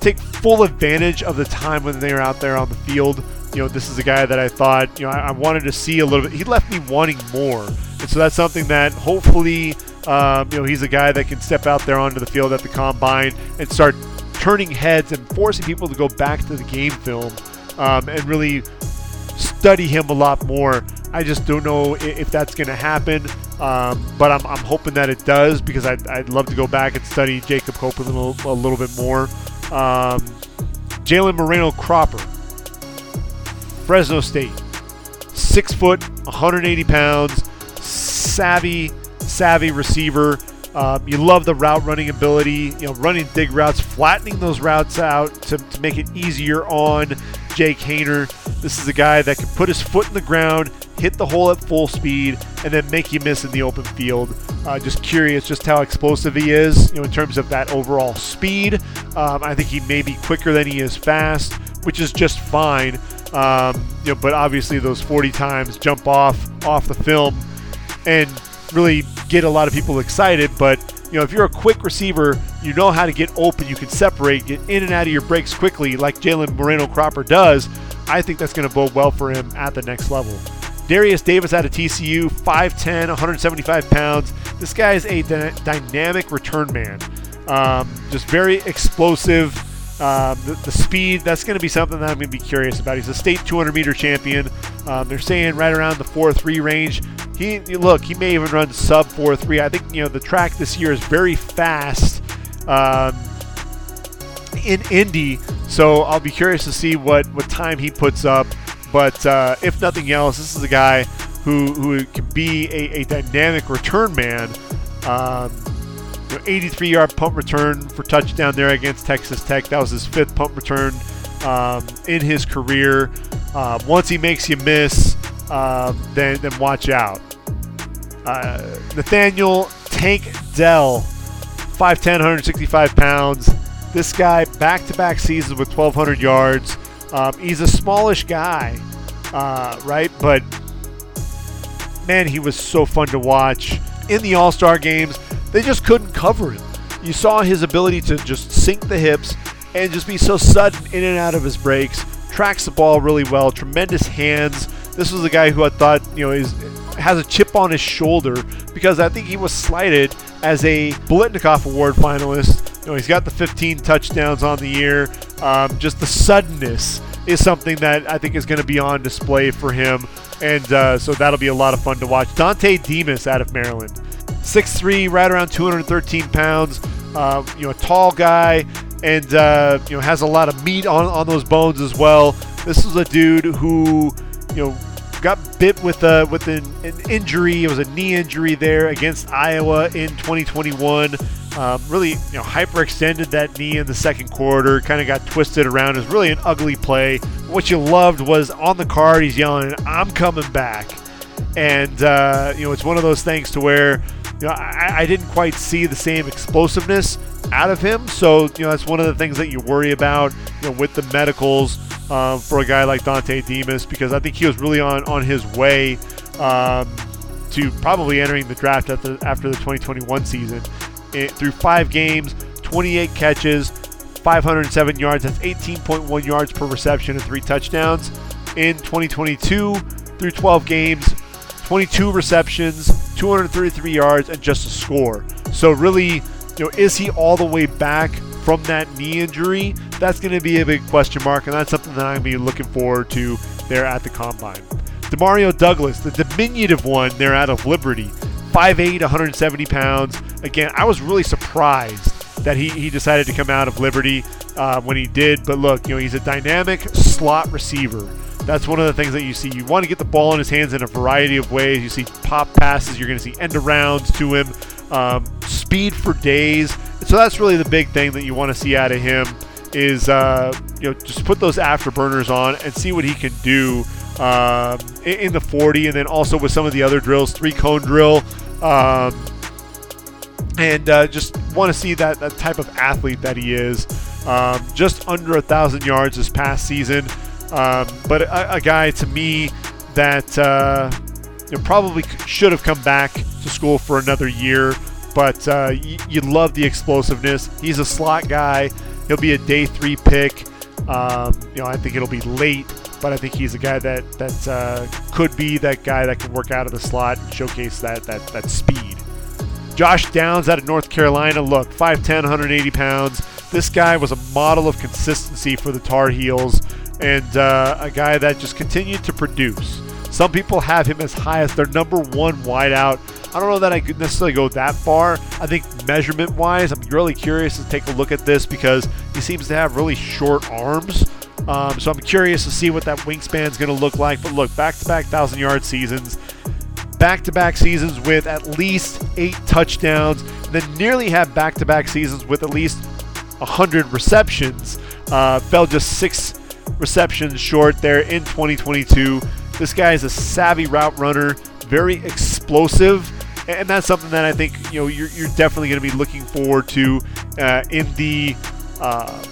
take full advantage of the time when they were out there on the field. You know, this is a guy that I thought, you know, I, I wanted to see a little bit. He left me wanting more. And so that's something that hopefully, um, you know, he's a guy that can step out there onto the field at the combine and start turning heads and forcing people to go back to the game film um, and really study him a lot more. I just don't know if, if that's going to happen, um, but I'm, I'm hoping that it does, because I'd, I'd love to go back and study Jacob Copeland a, a little bit more. Um, Jalen Moreno-Cropper, Fresno State, six foot, one hundred eighty pounds, savvy, savvy receiver. Um, you love the route running ability, you know, running dig routes, flattening those routes out to, to make it easier on Jake Haener. This is a guy that can put his foot in the ground, hit the hole at full speed, and then make you miss in the open field. Uh, just curious just how explosive he is, you know, in terms of that overall speed. Um, I think he may be quicker than he is fast, which is just fine. Um, you know, but obviously those forty times jump off off the film and really get a lot of people excited. But you know, if you're a quick receiver, you know how to get open, you can separate, get in and out of your breaks quickly, like Jalen Moreno-Cropper does. I think that's going to bode well for him at the next level. Darius Davis out of T C U, five ten, one hundred seventy-five pounds. This guy is a dy- dynamic return man, um, just very explosive. Um, the, the speed, that's going to be something that I'm going to be curious about. He's a state two hundred meter champion. Um, they're saying right around the four three range. He look, he may even run sub four three. I think, you know, the track this year is very fast um, in Indy. So I'll be curious to see what, what time he puts up. But uh, if nothing else, this is a guy who who can be a, a dynamic return man. Um, eighty-three-yard punt return for touchdown there against Texas Tech. That was his fifth punt return um, in his career. Uh, once he makes you miss, uh, then, then watch out. Uh, Nathaniel Tank Dell, five ten, one hundred sixty-five pounds. This guy, back-to-back seasons with twelve hundred yards. Um, he's a smallish guy, uh, right? But man, he was so fun to watch. In the All-Star games, they just couldn't cover him. You saw his ability to just sink the hips and just be so sudden in and out of his breaks. Tracks the ball really well, tremendous hands. This was a guy who I thought, you know, is, has a chip on his shoulder, because I think he was slighted as a Biletnikoff Award finalist. You know, he's got the fifteen touchdowns on the year. Um, just the suddenness is something that I think is going to be on display for him. And uh, so that'll be a lot of fun to watch. Dante Demas out of Maryland. six three, right around two hundred thirteen pounds. Uh, you know, a tall guy, and uh, you know, has a lot of meat on, on those bones as well. This is a dude who, you know, got bit with a with an, an injury. It was a knee injury there against Iowa in twenty twenty-one. Um, really, you know, hyperextended that knee in the second quarter. Kind of got twisted around. It was really an ugly play. What you loved was on the card, he's yelling, "I'm coming back!" And uh, you know, it's one of those things to where, you know, I, I didn't quite see the same explosiveness out of him. So, you know, that's one of the things that you worry about, you know, with the medicals um, for a guy like Dante Demas, because I think he was really on on his way um, to probably entering the draft at the, after the twenty twenty-one season. It, through five games, twenty-eight catches, five hundred seven yards. That's eighteen point one yards per reception and three touchdowns. In twenty twenty-two, through twelve games, twenty-two receptions, two hundred thirty-three yards, and just a score. So really, you know, is he all the way back from that knee injury? That's going to be a big question mark, and that's something that I'm going to be looking forward to there at the Combine. Demario Douglas, the diminutive one there out of Liberty, five eight, one hundred seventy pounds. Again, I was really surprised that he, he decided to come out of Liberty uh, when he did. But look, you know, he's a dynamic slot receiver. That's one of the things that you see. You want to get the ball in his hands in a variety of ways. You see pop passes. You're going to see end-arounds to him. Um, speed for days. So that's really the big thing that you want to see out of him is, uh, you know, just put those afterburners on and see what he can do um, in the forty. And then also with some of the other drills, three-cone drill. Um, and uh, just want to see that, that type of athlete that he is. Um, just under one thousand yards this past season. Um, but a, a guy to me that uh, you know, probably should have come back to school for another year, but uh, y- you love the explosiveness. He's a slot guy. He'll be a day three pick. Um, you know, I think it'll be late, but I think he's a guy that that uh, could be that guy that can work out of the slot and showcase that that that speed. Josh Downs out of North Carolina. Look, five ten, one hundred eighty pounds. This guy was a model of consistency for the Tar Heels. And uh, a guy that just continued to produce. Some people have him as high as their number one wideout. I don't know that I could necessarily go that far. I think measurement-wise, I'm really curious to take a look at this because he seems to have really short arms. Um, so I'm curious to see what that wingspan is going to look like. But look, back-to-back one thousand-yard seasons, back-to-back seasons with at least eight touchdowns, and then nearly have back-to-back seasons with at least one hundred receptions. Uh, fell just six receptions short there in twenty twenty-two. This guy is a savvy route runner, very explosive, and that's something that I think, you know, you're, you're definitely going to be looking forward to uh, in the uh,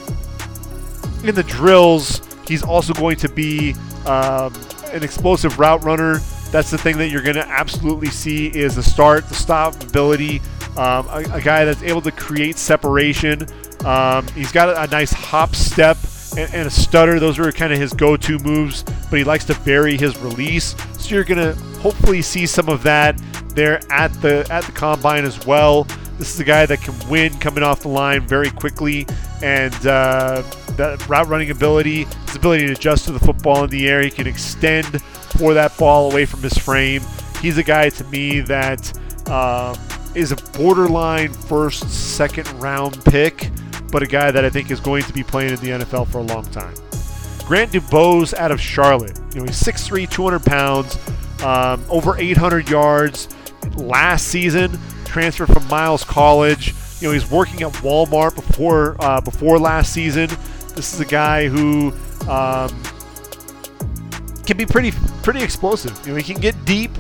in the drills. He's also going to be um, an explosive route runner. That's the thing that you're going to absolutely see is the start, the stop ability. Um, a, a guy that's able to create separation. Um, he's got a, a nice hop step and a stutter. Those are kind of his go-to moves, but he likes to vary his release. So you're gonna hopefully see some of that there at the at the Combine as well. This is a guy that can win coming off the line very quickly, and uh, that route running ability, his ability to adjust to the football in the air, he can extend for that ball away from his frame. He's a guy to me that uh, is a borderline first, second round pick, but a guy that I think is going to be playing in the N F L for a long time. Grant Dubose out of Charlotte. You know, he's six three, two hundred pounds, um, over eight hundred yards. Last season, transferred from Miles College. You know, he's working at Walmart before uh, before last season. This is a guy who um, can be pretty pretty explosive. You know, he can get deep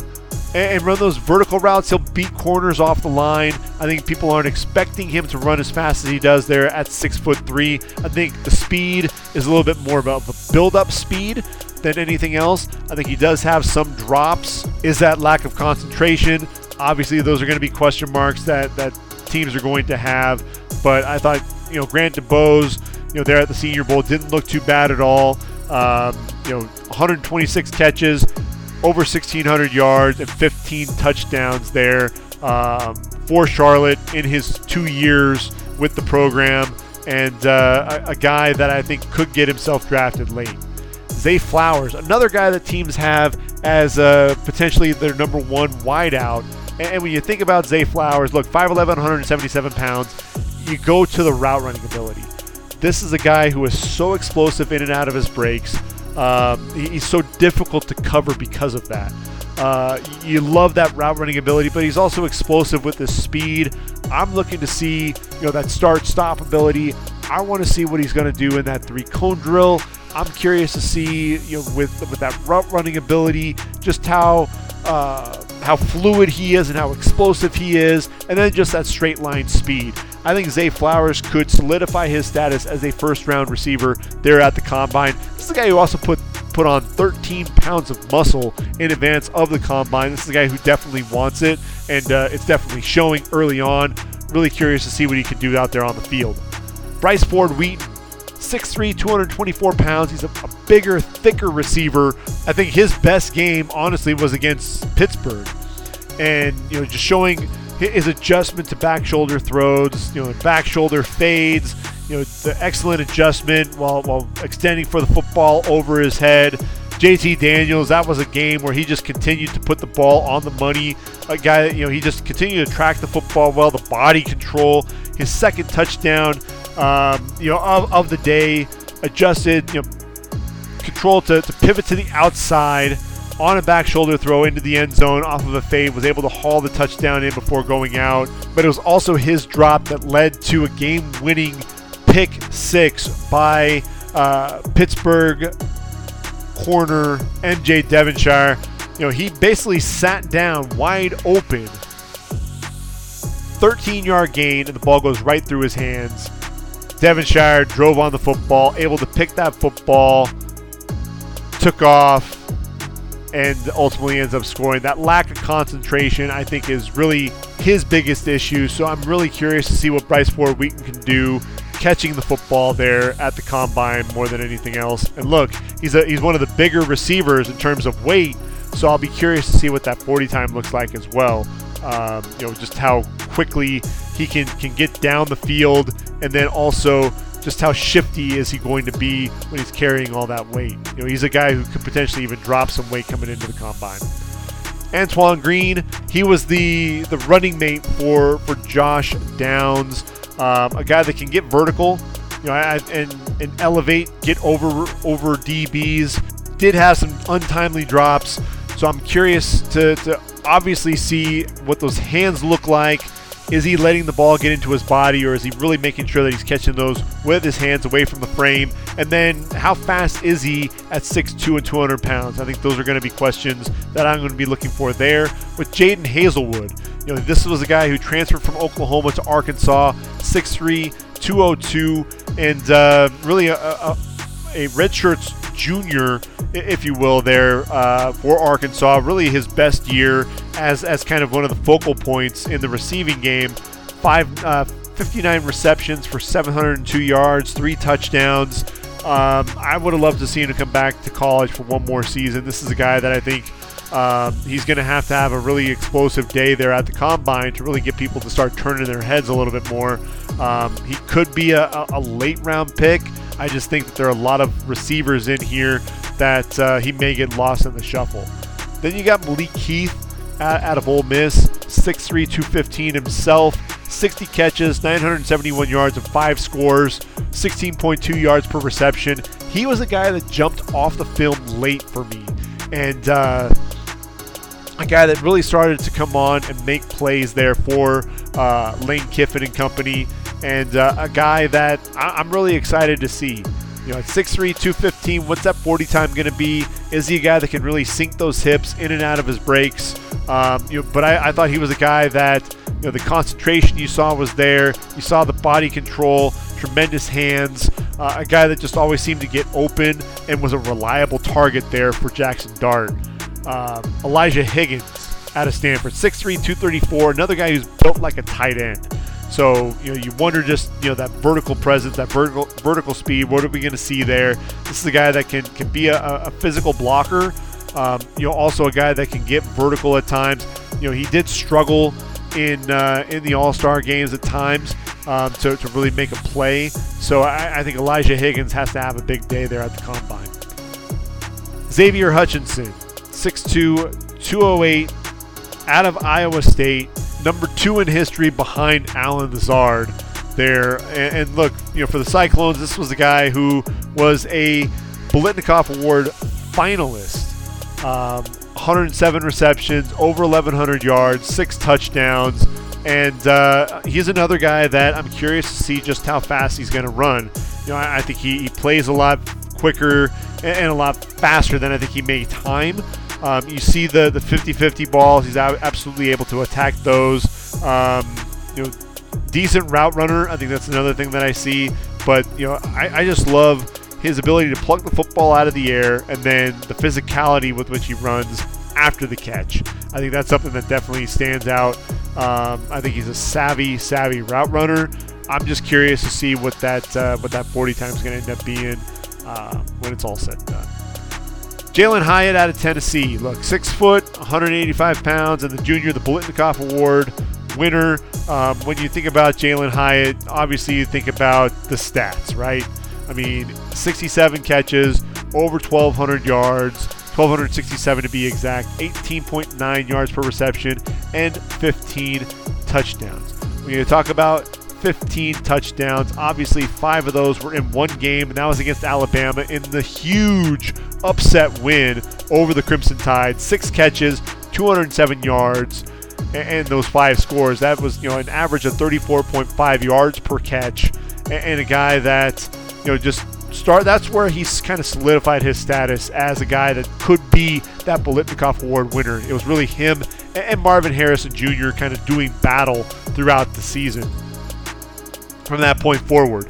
and run those vertical routes. He'll beat corners off the line. I think people aren't expecting him to run as fast as he does there at six foot three. I think the speed is a little bit more about the build-up speed, than anything else. I think he does have some drops. Is that lack of concentration? Obviously, those are going to be question marks that, that teams are going to have. But I thought, you know, Grant DeBose, you know, there at the Senior Bowl didn't look too bad at all. Um, you know, one hundred twenty-six catches, over sixteen hundred yards, and fifteen touchdowns there um, for Charlotte in his two years with the program, and uh, a, a guy that I think could get himself drafted late. Zay Flowers, another guy that teams have as uh, potentially their number one wideout. And, and when you think about Zay Flowers, look, five eleven, one hundred seventy-seven pounds, you go to the route running ability. This is a guy who is so explosive in and out of his breaks. Um, he's so difficult to cover because of that. Uh, you love that route running ability, but he's also explosive with his speed. I'm looking to see, you know, that start-stop ability. I want to see what he's going to do in that three-cone drill. I'm curious to see, you know, with with that route running ability, just how uh, how fluid he is and how explosive he is, and then just that straight line speed. I think Zay Flowers could solidify his status as a first-round receiver there at the Combine. This is a guy who also put put on thirteen pounds of muscle in advance of the Combine. This is a guy who definitely wants it, and uh, it's definitely showing early on. Really curious to see what he can do out there on the field. Bryce Ford Wheaton, six three, two hundred twenty-four pounds. He's a, a bigger, thicker receiver. I think his best game, honestly, was against Pittsburgh. And, you know, just showing his adjustment to back shoulder throws, you know, back shoulder fades, you know, the excellent adjustment while while extending for the football over his head. J T Daniels, that was a game where he just continued to put the ball on the money. A guy that, you know, he just continued to track the football well, the body control. His second touchdown, um, you know, of, of the day, adjusted, you know, control to, to pivot to the outside on a back shoulder throw into the end zone off of a fade, was able to haul the touchdown in before going out. But it was also his drop that led to a game-winning pick six by uh, Pittsburgh corner M J Devonshire. You know, he basically sat down wide open, thirteen-yard gain, and the ball goes right through his hands. Devonshire drove on the football, able to pick that football, took off, and ultimately ends up scoring. That lack of concentration, I think, is really his biggest issue. So I'm really curious to see what Bryce Ford Wheaton can do catching the football there at the Combine more than anything else. And look, he's a, he's one of the bigger receivers in terms of weight, so I'll be curious to see what that forty time looks like as well. Um, you know, just how quickly he can, can get down the field, and then also just how shifty is he going to be when he's carrying all that weight. You know, he's a guy who could potentially even drop some weight coming into the Combine. Antoine Green, he was the the running mate for, for Josh Downs, um, a guy that can get vertical, you know, and and elevate, get over over D Bs. Did have some untimely drops, so I'm curious to, to obviously see what those hands look like. Is he letting the ball get into his body, or is he really making sure that he's catching those with his hands away from the frame? And then how fast is he at six two and two hundred pounds? I think those are going to be questions that I'm going to be looking for there. With Jaden Hazelwood, you know, this was a guy who transferred from Oklahoma to Arkansas, six three, two oh two, and uh, really a, a, a redshirt junior, if you will, there uh, for Arkansas. Really his best year as as kind of one of the focal points in the receiving game. Five, uh, fifty-nine receptions for seven hundred two yards, three touchdowns. Um, I would have loved to see him come back to college for one more season. This is a guy that I think um, he's going to have to have a really explosive day there at the Combine to really get people to start turning their heads a little bit more. Um, he could be a, a, a late-round pick. I just think that there are a lot of receivers in here that uh, he may get lost in the shuffle. Then you got Malik Keith out, out of Ole Miss, six three, two fifteen himself, sixty catches, nine hundred seventy-one yards, and five scores, sixteen point two yards per reception. He was a guy that jumped off the film late for me, and uh, a guy that really started to come on and make plays there for uh, Lane Kiffin and company. And uh, a guy that I'm really excited to see. You know, at six three, two fifteen, what's that forty time going to be? Is he a guy that can really sink those hips in and out of his breaks? Um, you know, but I, I thought he was a guy that, you know, the concentration you saw was there. You saw the body control, tremendous hands, uh, a guy that just always seemed to get open and was a reliable target there for Jackson Dart. Uh, Elijah Higgins out of Stanford, six three, two thirty-four, another guy who's built like a tight end. So, you know, you wonder just, you know, that vertical presence, that vertical vertical speed, what are we going to see there? This is a guy that can, can be a, a physical blocker, um, you know, also a guy that can get vertical at times. You know, he did struggle in uh, in the All-Star games at times um, to, to really make a play. So I, I think Elijah Higgins has to have a big day there at the Combine. Xavier Hutchinson, six two, two oh eight, out of Iowa State. Number two in history behind Alan Lazard there. And, and look, you know, for the Cyclones, this was a guy who was a Biletnikoff Award finalist. Um, one hundred seven receptions, over eleven hundred yards, six touchdowns. And uh, he's another guy that I'm curious to see just how fast he's going to run. You know, I, I think he, he plays a lot quicker and, and a lot faster than I think he made time. Um, you see the, the fifty-fifty balls. He's absolutely able to attack those. Um, you know, decent route runner. I think that's another thing that I see. But, you know, I, I just love his ability to pluck the football out of the air and then the physicality with which he runs after the catch. I think that's something that definitely stands out. Um, I think he's a savvy, savvy route runner. I'm just curious to see what that uh, what that forty time is going to end up being uh, when it's all said and done. Jalin Hyatt out of Tennessee. Look, six foot, one hundred eighty-five pounds, and the junior, the Biletnikoff Award winner. Um, when you think about Jalin Hyatt, obviously you think about the stats, right? I mean, sixty-seven catches, over twelve hundred yards, one thousand two hundred sixty-seven to be exact, eighteen point nine yards per reception, and fifteen touchdowns. When you talk about fifteen touchdowns, obviously five of those were in one game, and that was against Alabama in the huge upset win over the Crimson Tide. Six catches, two hundred seven yards, and those five scores. That was, you know, an average of thirty-four point five yards per catch, and a guy that, you know, just start. That's where he's kind of solidified his status as a guy that could be that Biletnikoff Award winner. It was really him and Marvin Harrison Junior kind of doing battle throughout the season. From that point forward,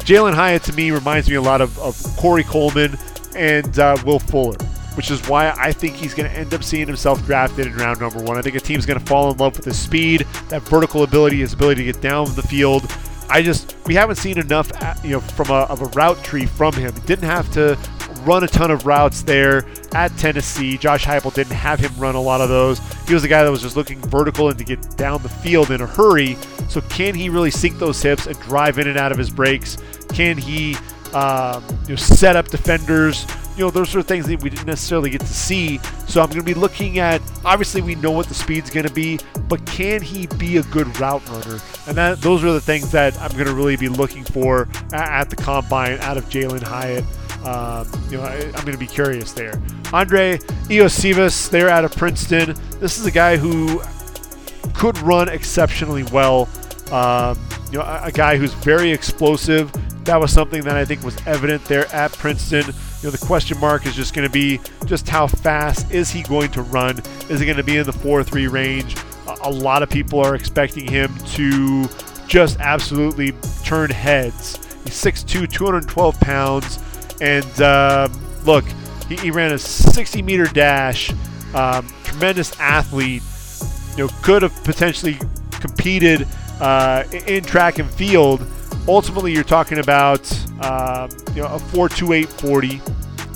Jalin Hyatt to me reminds me a lot of, of Corey Coleman and uh, Will Fuller, which is why I think he's going to end up seeing himself drafted in round number one. I think a team's going to fall in love with his speed, that vertical ability, his ability to get down the field. I just we haven't seen enough, you know, from a, of a route tree from him. He didn't have to run a ton of routes there at Tennessee. Josh Heupel didn't have him run a lot of those. He was a guy that was just looking vertical and to get down the field in a hurry. So can he really sink those hips and drive in and out of his breaks? Can he um, you know, set up defenders? You know, those are things that we didn't necessarily get to see. So I'm going to be looking at, obviously we know what the speed's going to be, but can he be a good route runner? And that those are the things that I'm going to really be looking for at the Combine out of Jalin Hyatt. Um, you know, I, I'm going to be curious there. Andre Iosivas, they're out of Princeton. This is a guy who could run exceptionally well. Um, you know, a, a guy who's very explosive. That was something that I think was evident there at Princeton. You know, the question mark is just going to be just how fast is he going to run? Is he going to be in the four three range? A, a lot of people are expecting him to just absolutely turn heads. He's six two, two hundred twelve pounds. And um, look, he, he ran a sixty-meter dash. Um, tremendous athlete. You know, could have potentially competed uh, in track and field. Ultimately, you're talking about um, you know, a four two, eight forty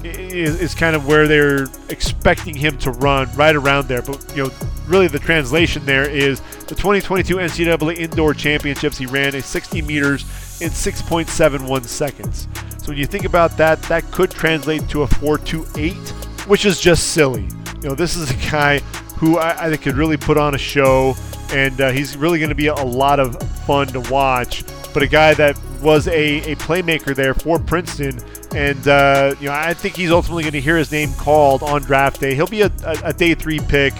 is, is kind of where they're expecting him to run, right around there. But you know, really, the translation there is the twenty twenty-two N C double A Indoor Championships. He ran a sixty meters in six point seven one seconds. So when you think about that, that could translate to a four two eight, which is just silly. You know, this is a guy who I, I think could really put on a show, and uh, he's really going to be a lot of fun to watch. But a guy that was a, a playmaker there for Princeton, and uh, you know, I think he's ultimately going to hear his name called on draft day. He'll be a, a, a day three pick,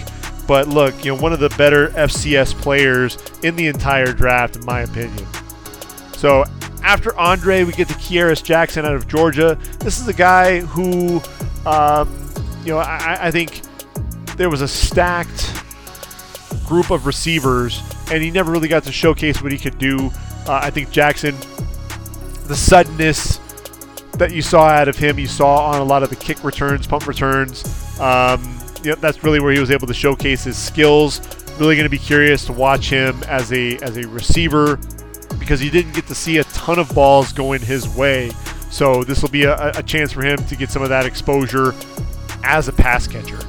but look, you know, one of the better F C S players in the entire draft, in my opinion. So. After Andre, we get to Kieras Jackson out of Georgia. This is a guy who, um, you know, I, I think there was a stacked group of receivers, and he never really got to showcase what he could do. Uh, I think Jackson the suddenness that you saw out of him, you saw on a lot of the kick returns, punt returns. Um, you know, that's really where he was able to showcase his skills. Really going to be curious to watch him as a as a receiver, because he didn't get to see a ton of balls going his way. So this will be a, a chance for him to get some of that exposure as a pass catcher.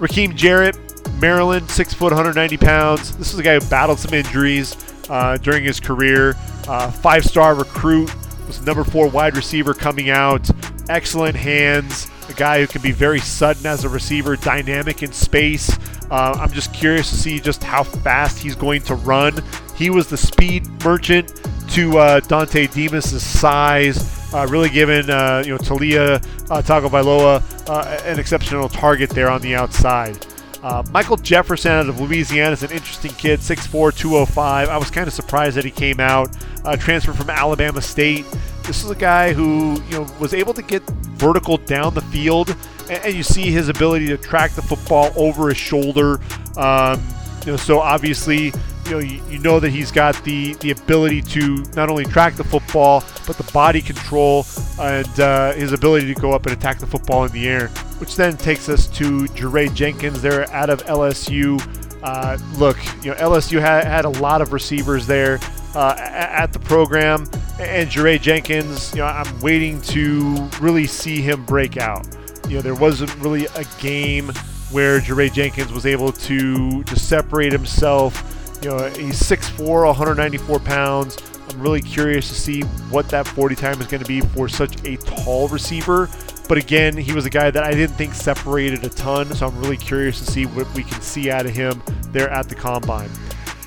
Raheem Jarrett, Maryland, six foot, one hundred ninety pounds. This is a guy who battled some injuries uh, during his career. Uh, five-star recruit, was number four wide receiver coming out. Excellent hands, a guy who can be very sudden as a receiver, dynamic in space. Uh, I'm just curious to see just how fast he's going to run. He was the speed merchant to uh, Dante Demas' size, uh, really giving uh, you know Talia uh, Tagovailoa uh, an exceptional target there on the outside. Uh, Michael Jefferson out of Louisiana is an interesting kid, six four, two oh five. I was kind of surprised that he came out, uh, transferred from Alabama State. This is a guy who you know was able to get vertical down the field, and, and you see his ability to track the football over his shoulder. Um, you know, so obviously. You know, you, you know that he's got the, the ability to not only track the football, but the body control and uh, his ability to go up and attack the football in the air, which then takes us to Jarae Jenkins there out of L S U. Uh, look, you know, L S U had, had a lot of receivers there uh, at the program, and Jarae Jenkins, you know, I'm waiting to really see him break out. You know, there wasn't really a game where Jarae Jenkins was able to just separate himself. You know, he's six four, one hundred ninety-four pounds. I'm really curious to see what that forty time is going to be for such a tall receiver. But again, he was a guy that I didn't think separated a ton, so I'm really curious to see what we can see out of him there at the combine.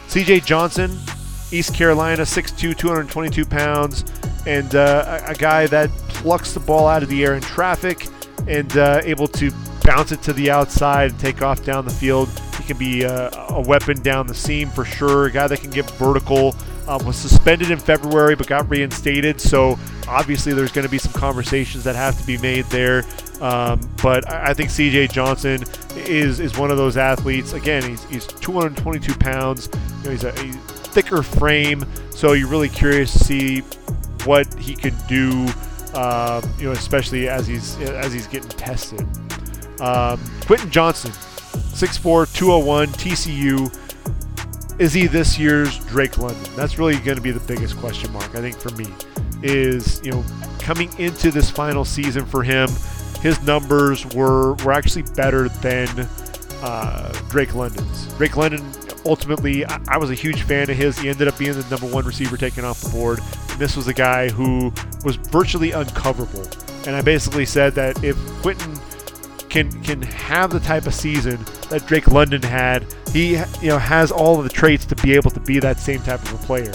C J Johnson, East Carolina, six two, two hundred twenty-two pounds, and uh, a, a guy that plucks the ball out of the air in traffic and uh, able to bounce it to the outside and take off down the field. He can be a, a weapon down the seam for sure. A guy that can get vertical. Um, was suspended in February but got reinstated. So obviously there's going to be some conversations that have to be made there. Um, but I, I think C J Johnson is is one of those athletes. Again, he's, he's two hundred twenty-two pounds. You know, he's a, a thicker frame. So you're really curious to see what he could do. Uh, you know, especially as he's as he's getting tested. Um, Quentin Johnson, six four, two oh one, T C U. Is he this year's Drake London? That's really going to be the biggest question mark, I think, for me. Is, you know, coming into this final season for him, his numbers were were actually better than uh, Drake London's. Drake London, ultimately, I, I was a huge fan of his. He ended up being the number one receiver taken off the board. And this was a guy who was virtually uncoverable. And I basically said that if Quentin Can can have the type of season that Drake London had, he you know has all of the traits to be able to be that same type of a player.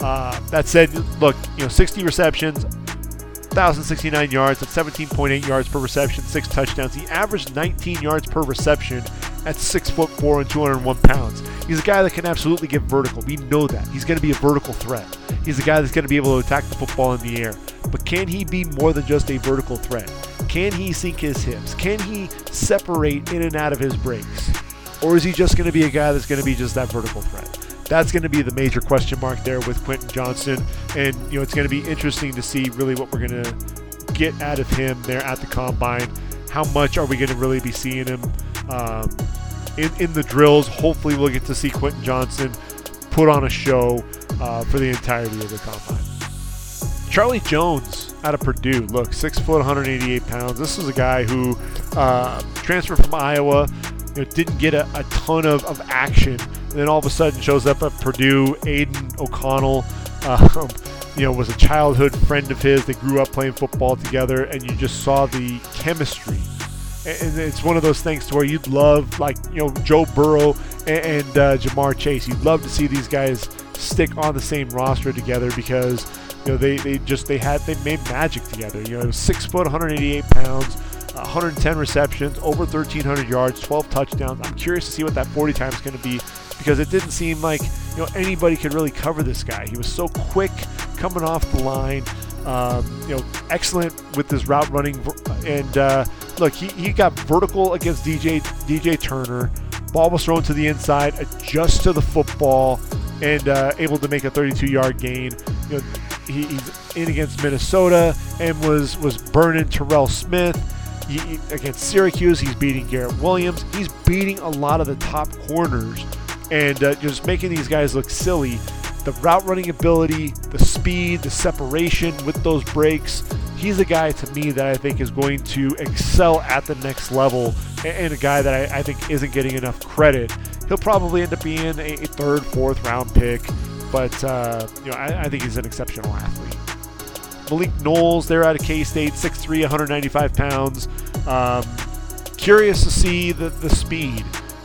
Uh, that said, look, you know, sixty receptions, one thousand sixty-nine yards, at seventeen point eight yards per reception, six touchdowns. He averaged nineteen yards per reception at six foot four and two hundred one pounds. He's a guy that can absolutely get vertical. We know that. He's going to be a vertical threat. He's a guy that's going to be able to attack the football in the air. But can he be more than just a vertical threat? Can he sink his hips? Can he separate in and out of his breaks? Or is he just going to be a guy that's going to be just that vertical threat? That's going to be the major question mark there with Quentin Johnson. And, you know, it's going to be interesting to see really what we're going to get out of him there at the combine. How much are we going to really be seeing him um, in, in the drills? Hopefully we'll get to see Quentin Johnson put on a show uh, for the entirety of the combine. Charlie Jones out of Purdue. Look, six foot, one hundred eighty-eight pounds. This is a guy who uh, transferred from Iowa, you know, didn't get a, a ton of, of action, and then all of a sudden shows up at Purdue. Aiden O'Connell, um, you know, was a childhood friend of his. They grew up playing football together, and you just saw the chemistry. And it's one of those things to where you'd love, like, you know, Joe Burrow and, and uh, Jamar Chase. You'd love to see these guys stick on the same roster together because, you know, they, they just, they had, they made magic together. You know, it was six foot, one hundred eighty-eight pounds, one hundred ten receptions, over thirteen hundred yards, twelve touchdowns. I'm curious to see what that forty time is going to be because it didn't seem like, you know, anybody could really cover this guy. He was so quick coming off the line, um, you know, excellent with his route running. And uh, look, he, he got vertical against D J, D J Turner. Ball was thrown to the inside, adjust to the football, and uh, able to make a thirty-two yard gain. You know, he, he's in against Minnesota and was, was burning Terrell Smith. He, he, against Syracuse, he's beating Garrett Williams. He's beating a lot of the top corners and uh, just making these guys look silly. The route running ability, the speed, the separation with those breaks. He's a guy to me that I think is going to excel at the next level, and a guy that I, I think isn't getting enough credit. He'll probably end up being a, a third, fourth round pick, but uh, you know I, I think he's an exceptional athlete. Malik Knowles, they're out of K-State, six three, one ninety-five pounds. Um, curious to see the, the speed,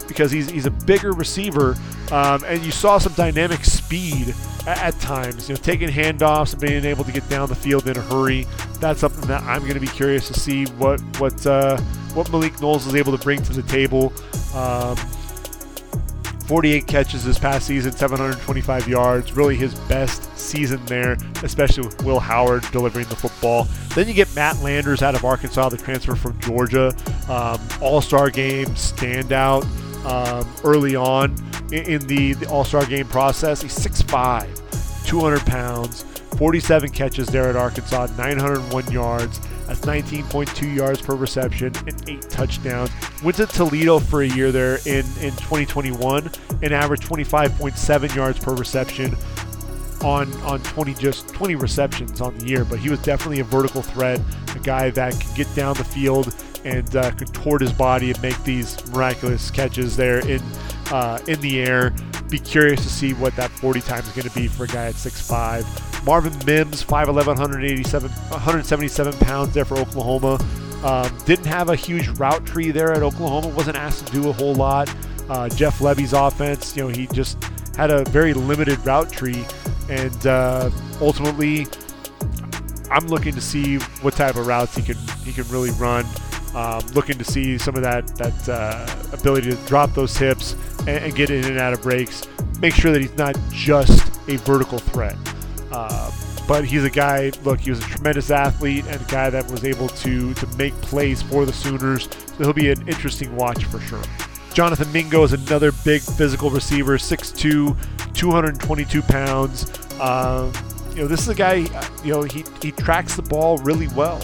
because he's he's a bigger receiver, um, and you saw some dynamic speed at, at times, you know, taking handoffs and being able to get down the field in a hurry. That's something that I'm going to be curious to see what what uh, what Malik Knowles is able to bring to the table. Um, forty-eight catches this past season, seven twenty-five yards, really his best season there, especially with Will Howard delivering the football. Then you get Matt Landers out of Arkansas, the transfer from Georgia, um, all-star game standout. Um, early on in the, the All-Star game process. He's six five, two hundred pounds, forty-seven catches there at Arkansas, nine hundred one yards. That's nineteen point two yards per reception and eight touchdowns. Went to Toledo for a year there in, in twenty twenty-one and averaged twenty-five point seven yards per reception on on twenty just twenty receptions on the year. But he was definitely a vertical threat, a guy that could get down the field and uh, contort his body and make these miraculous catches there in uh, in the air. Be curious to see what that forty time is going to be for a guy at six five. Marvin Mims, five eleven, one eighty-seven, one seventy-seven pounds there for Oklahoma. Um, didn't have a huge route tree there at Oklahoma. Wasn't asked to do a whole lot. Uh, Jeff Levy's offense, you know, he just had a very limited route tree, and uh, ultimately, I'm looking to see what type of routes he can he can really run. Um, looking to see some of that that uh, ability to drop those hips and, and get in and out of breaks. Make sure that he's not just a vertical threat. Uh, but he's a guy, look, he was a tremendous athlete and a guy that was able to, to make plays for the Sooners. So he'll be an interesting watch for sure. Jonathan Mingo is another big physical receiver, six two, two twenty-two pounds. Um, you know, this is a guy, you know, he, he tracks the ball really well.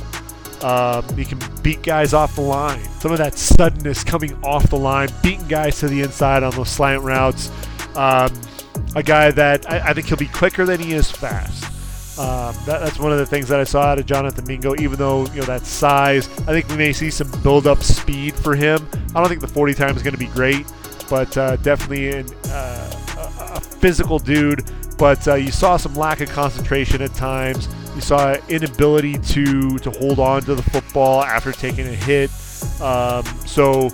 Um, he can beat guys off the line. Some of that suddenness coming off the line, beating guys to the inside on those slant routes. Um, a guy that I, I think he'll be quicker than he is fast. Um, that, that's one of the things that I saw out of Jonathan Mingo. Even though, you know, that size, I think we may see some build-up speed for him. I don't think the forty time is going to be great, but uh, definitely an, uh, a, a physical dude. But uh, you saw some lack of concentration at times. You saw inability to to hold on to the football after taking a hit. Um, so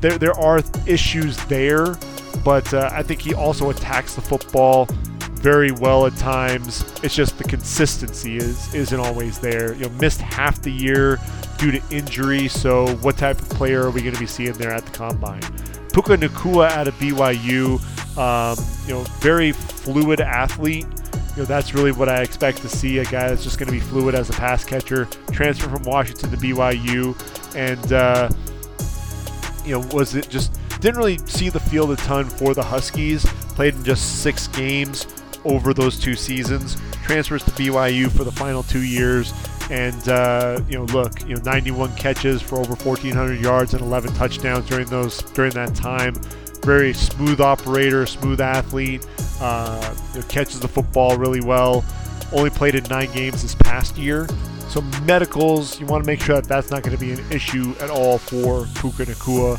there there are issues there, but uh, I think he also attacks the football very well at times. It's just the consistency is isn't always there. You know, missed half the year due to injury. So what type of player are we going to be seeing there at the combine? Puka Nacua out of B Y U, um, you know, very fluid athlete. You know, that's really what I expect to see, a guy that's just going to be fluid as a pass catcher, transfer from Washington to B Y U, and uh, you know, was it just didn't really see the field a ton for the Huskies, played in just six games over those two seasons, transfers to B Y U for the final two years, and uh, you know, look, you know, ninety-one catches for over fourteen hundred yards and eleven touchdowns during those during that time. Very smooth operator, smooth athlete, uh, you know, catches the football really well. Only played in nine games this past year. So medicals, you want to make sure that that's not going to be an issue at all for Puka Nacua.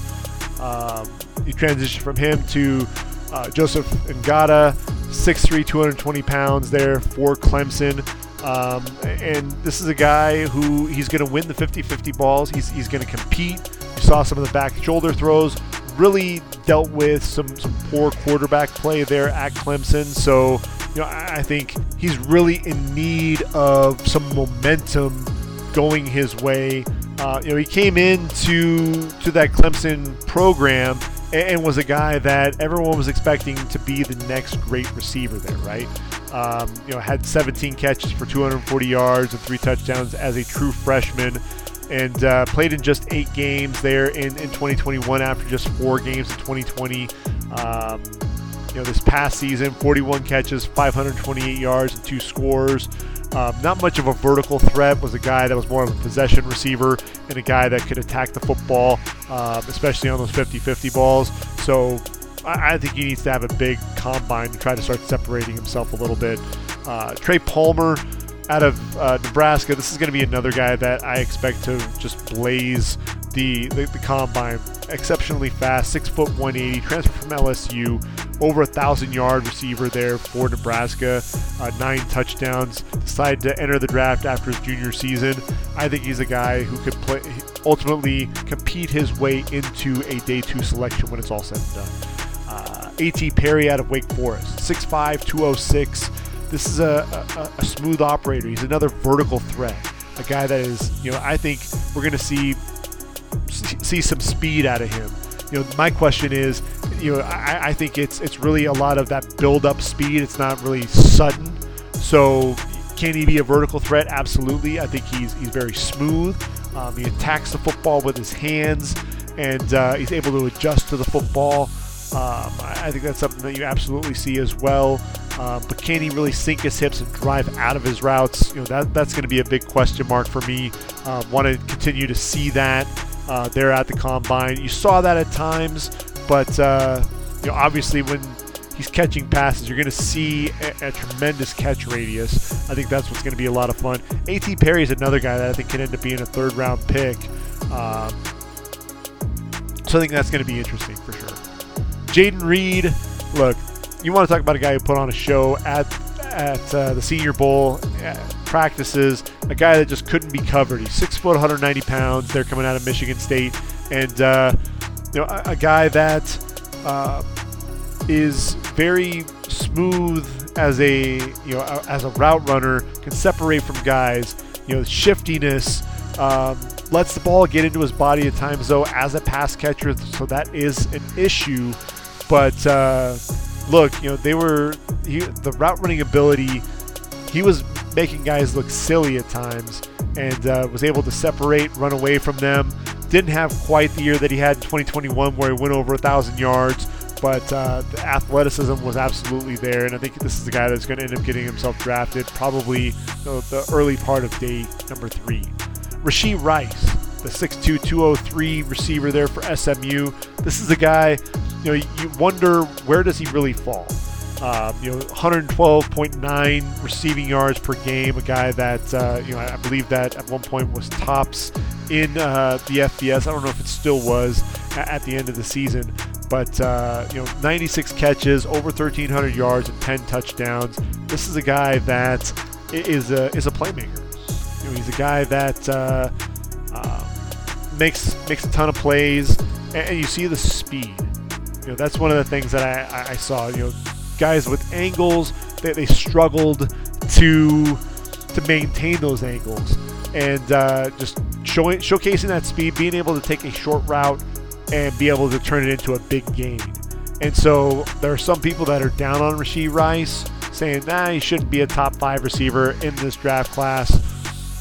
Um, you transition from him to uh, Joseph Ngata, six three, two twenty pounds there for Clemson. Um, and this is a guy who he's going to win the fifty-fifty balls. He's, he's going to compete. You saw some of the back shoulder throws. Really dealt with some, some poor quarterback play there at Clemson. So, you know, I, I think he's really in need of some momentum going his way. Uh, you know, he came into to that Clemson program and, and was a guy that everyone was expecting to be the next great receiver there, right? Um, you know, had seventeen catches for two forty yards and three touchdowns as a true freshman. And uh, played in just eight games there in, in twenty twenty-one after just four games in twenty twenty. Um, you know, this past season, forty-one catches, five twenty-eight yards, and two scores. Um, not much of a vertical threat, was a guy that was more of a possession receiver and a guy that could attack the football, uh, especially on those fifty-fifty balls. So I, I think he needs to have a big combine to try to start separating himself a little bit. Uh, Trey Palmer out of uh, Nebraska, this is going to be another guy that I expect to just blaze the, the, the combine. Exceptionally fast, six foot one eighty, transfer from L S U, over a thousand yard receiver there for Nebraska, uh, nine touchdowns, decided to enter the draft after his junior season. I think he's a guy who could play, ultimately compete his way into a day two selection when it's all said and done. Uh, A T Perry out of Wake Forest, six five, two oh six. This is a, a, a smooth operator. He's another vertical threat, a guy that is, you know, I think we're going to see see some speed out of him. You know, my question is, you know, I, I think it's it's really a lot of that build-up speed. It's not really sudden. So can he be a vertical threat? Absolutely. I think he's he's very smooth. Um, he attacks the football with his hands, and uh, he's able to adjust to the football. Um, I think that's something that you absolutely see as well. Um, but can he really sink his hips and drive out of his routes? You know, that that's going to be a big question mark for me. Uh, want to continue to see that. Uh, they're at the combine. You saw that at times, but uh, you know, obviously when he's catching passes, you're going to see a, a tremendous catch radius. I think that's what's going to be a lot of fun. A T. Perry is another guy that I think can end up being a third round pick. Um, so I think that's going to be interesting for sure. Jaden Reed, look, you want to talk about a guy who put on a show at at uh, the Senior Bowl practices, a guy that just couldn't be covered. He's six foot, one ninety pounds. They're coming out of Michigan State, and uh, you know, a, a guy that uh, is very smooth as a you know a, as a route runner, can separate from guys. You know, shiftiness, um, lets the ball get into his body at times though as a pass catcher, so that is an issue, but. Uh, Look, you know, they were he, the route running ability. He was making guys look silly at times, and uh, was able to separate, run away from them. Didn't have quite the year that he had in twenty twenty-one, where he went over a thousand yards, but uh, the athleticism was absolutely there. And I think this is the guy that's going to end up getting himself drafted, probably you know, the early part of day number three. Rashee Rice, the six two, two oh three receiver there for S M U. This is a guy. You know, you wonder, where does he really fall? Um, you know, one twelve point nine receiving yards per game, a guy that, uh, you know, I believe that at one point was tops in uh, the F B S. I don't know if it still was at the end of the season, but, uh, you know, ninety-six catches, over thirteen hundred yards, and ten touchdowns. This is a guy that is a, is a playmaker. You know, he's a guy that uh, uh, makes, makes a ton of plays, and you see the speed. You know, that's one of the things that I, I saw. You know, guys with angles, they, they struggled to to maintain those angles, and uh, just showing showcasing that speed, being able to take a short route and be able to turn it into a big gain. And so there are some people that are down on Rashee Rice, saying, "Nah, he shouldn't be a top five receiver in this draft class."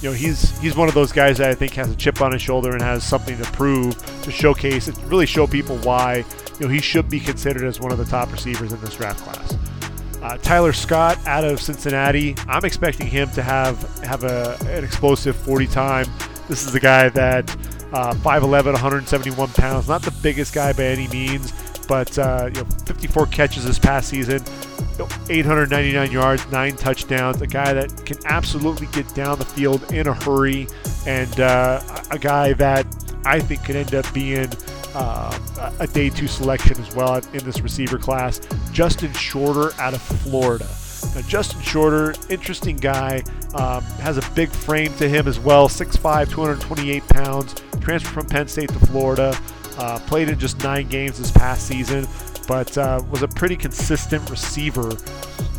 You know, he's he's one of those guys that I think has a chip on his shoulder and has something to prove, to showcase, to really show people why, you know, he should be considered as one of the top receivers in this draft class. Uh, Tyler Scott out of Cincinnati, I'm expecting him to have have a, an explosive forty time. This is a guy that uh, five eleven, one seventy-one pounds, not the biggest guy by any means, but uh, you know, fifty-four catches this past season, eight ninety-nine yards, nine touchdowns, a guy that can absolutely get down the field in a hurry, and uh, a guy that I think could end up being uh, a day two selection as well in this receiver class. Justin Shorter out of Florida. Now, Justin Shorter, interesting guy, um, has a big frame to him as well, six five, two twenty-eight pounds, transferred from Penn State to Florida, uh, played in just nine games this past season, but uh, was a pretty consistent receiver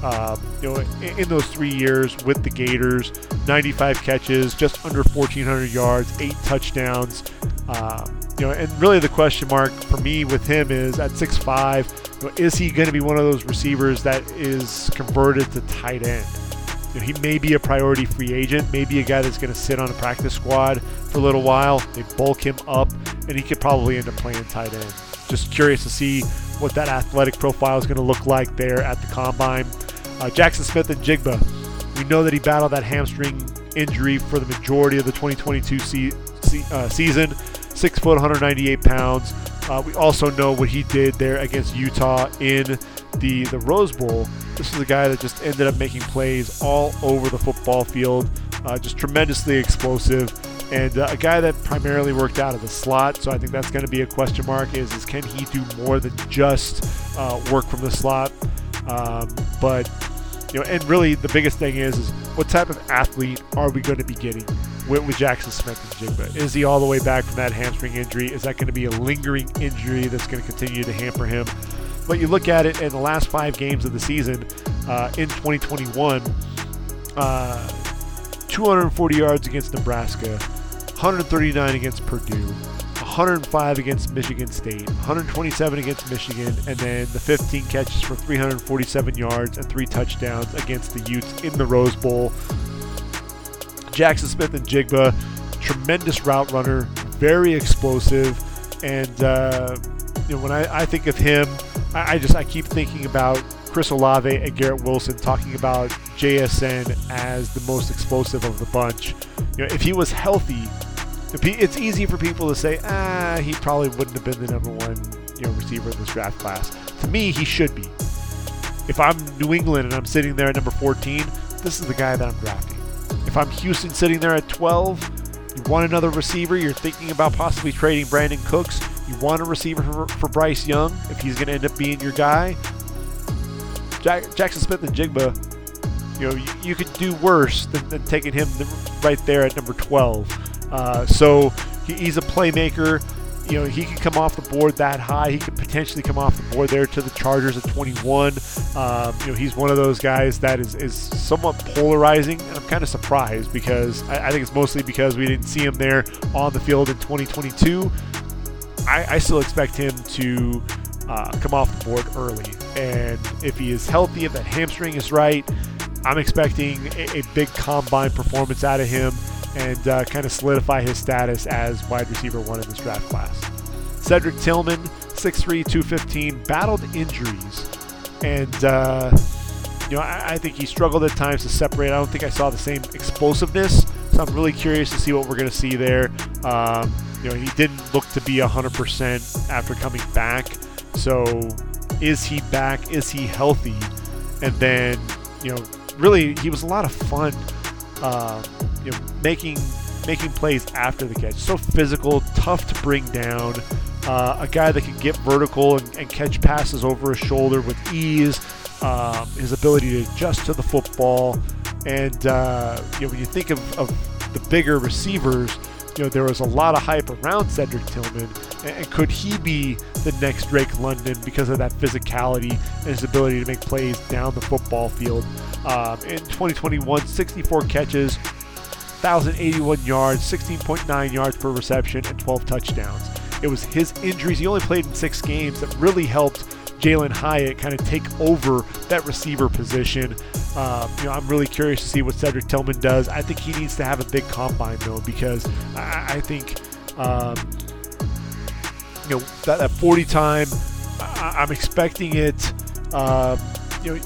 uh, you know, in, in those three years with the Gators. ninety-five catches, just under fourteen hundred yards, eight touchdowns. Uh, you know, and really the question mark for me with him is at six five, you know, is he going to be one of those receivers that is converted to tight end? You know, he may be a priority free agent, maybe a guy that's going to sit on a practice squad for a little while. They bulk him up, and he could probably end up playing tight end. Just curious to see what that athletic profile is going to look like there at the combine. Uh, Jackson Smith and Jigba, We know that he battled that hamstring injury for the majority of the twenty twenty-two se- se- uh, season. Six foot, one ninety-eight pounds. Uh, we also know what he did there against Utah in the, the Rose Bowl. This is a guy that just ended up making plays all over the football field, uh, just tremendously explosive, and uh, a guy that primarily worked out of the slot. So I think that's going to be a question mark, is, is can he do more than just uh, work from the slot? Um, but, you know, and really the biggest thing is, is what type of athlete are we going to be getting with, with Jackson Smith and Jigba? Is he all the way back from that hamstring injury? Is that going to be a lingering injury that's going to continue to hamper him? But you look at it in the last five games of the season, uh, in twenty twenty-one, uh, two forty yards against Nebraska, one thirty-nine against Purdue, one oh five against Michigan State, one twenty-seven against Michigan, and then the fifteen catches for three forty-seven yards and three touchdowns against the Utes in the Rose Bowl. Jackson Smith and Jigba, tremendous route runner, very explosive, and uh, you know, when I, I think of him, I, I just I keep thinking about Chris Olave and Garrett Wilson talking about J S N as the most explosive of the bunch. You know, if he was healthy, if he, it's easy for people to say, ah, he probably wouldn't have been the number one, you know, receiver in this draft class. To me, he should be. If I'm New England and I'm sitting there at number fourteen, this is the guy that I'm drafting. If I'm Houston sitting there at twelve, you want another receiver, you're thinking about possibly trading Brandon Cooks, you want a receiver for, for Bryce Young, if he's going to end up being your guy. Jack, Jackson Smith and Jigba, you know, you, you could do worse than, than taking him right there at number twelve. Uh, so he, he's a playmaker. You know, he could come off the board that high. He could potentially come off the board there to the Chargers at twenty-one. Um, you know, he's one of those guys that is, is somewhat polarizing, and I'm kind of surprised because I, I think it's mostly because we didn't see him there on the field in twenty twenty-two. I, I still expect him to uh, come off the board early, and if he is healthy, if that hamstring is right, I'm expecting a, a big combine performance out of him, and uh, kind of solidify his status as wide receiver one in this draft class. Cedric Tillman, six three, two fifteen, battled injuries. And, uh, you know, I, I think he struggled at times to separate. I don't think I saw the same explosiveness. So I'm really curious to see what we're going to see there. Um, you know, he didn't look to be one hundred percent after coming back. So is he back? Is he healthy? And then, you know, really, he was a lot of fun. Um, you know, making making plays after the catch. So physical, tough to bring down. Uh, a guy that can get vertical and, and catch passes over his shoulder with ease. Um, his ability to adjust to the football. And uh, you know, when you think of, of the bigger receivers, you know, there was a lot of hype around Cedric Tillman. And, and could he be the next Drake London because of that physicality and his ability to make plays down the football field? Um, in twenty twenty-one, sixty-four catches, one thousand eighty-one yards, sixteen point nine yards per reception, and twelve touchdowns. It was his injuries. He only played in six games that really helped Jalin Hyatt kind of take over that receiver position. Uh, you know, I'm really curious to see what Cedric Tillman does. I think he needs to have a big combine, though, because I, I think um, you know, that, that forty time, I, I'm expecting it. Um, you know,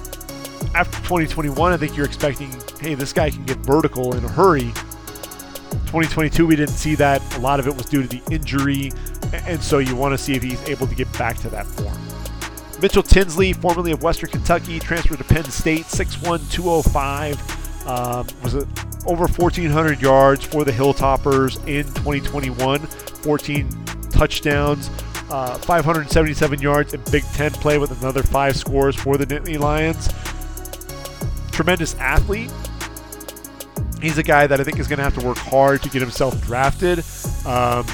after twenty twenty-one, I think you're expecting, hey, this guy can get vertical in a hurry. twenty twenty-two, we didn't see that. A lot of it was due to the injury, and so you want to see if he's able to get back to that form. Mitchell Tinsley, formerly of Western Kentucky, transferred to Penn State, six one, two oh five, um, was over fourteen hundred yards for the Hilltoppers in twenty twenty-one, fourteen touchdowns, uh, five seventy-seven yards in Big Ten play with another five scores for the Nittany Lions. Tremendous athlete. He's a guy that I think is going to have to work hard to get himself drafted, um,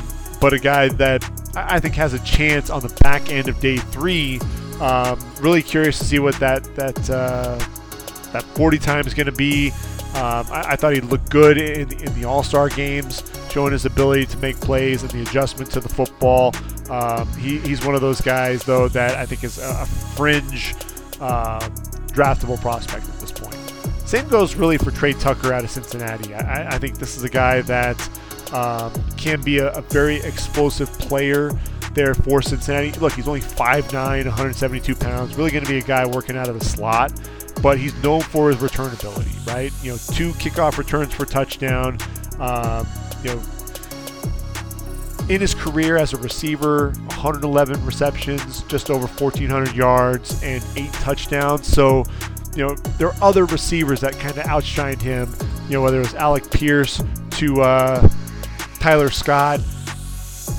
but a guy that I think has a chance on the back end of day three. Um, really curious to see what that that uh, that forty time is going to be. Um, I, I thought he looked good in, in the All-Star games, showing his ability to make plays and the adjustment to the football. Um, he, he's one of those guys, though, that I think is a, a fringe uh, draftable prospect at this point. Same goes really for Trey Tucker out of Cincinnati. I, I think this is a guy that um, can be a, a very explosive player there for Cincinnati. Look, he's only five nine, one seventy-two pounds. Really going to be a guy working out of the slot. but he's known for his return ability, right? You know, two kickoff returns for touchdown. Um, you know, in his career as a receiver, one hundred eleven receptions, just over fourteen hundred yards, and eight touchdowns. So, you know, there are other receivers that kind of outshined him. You know, whether it was Alec Pierce to uh, Tyler Scott.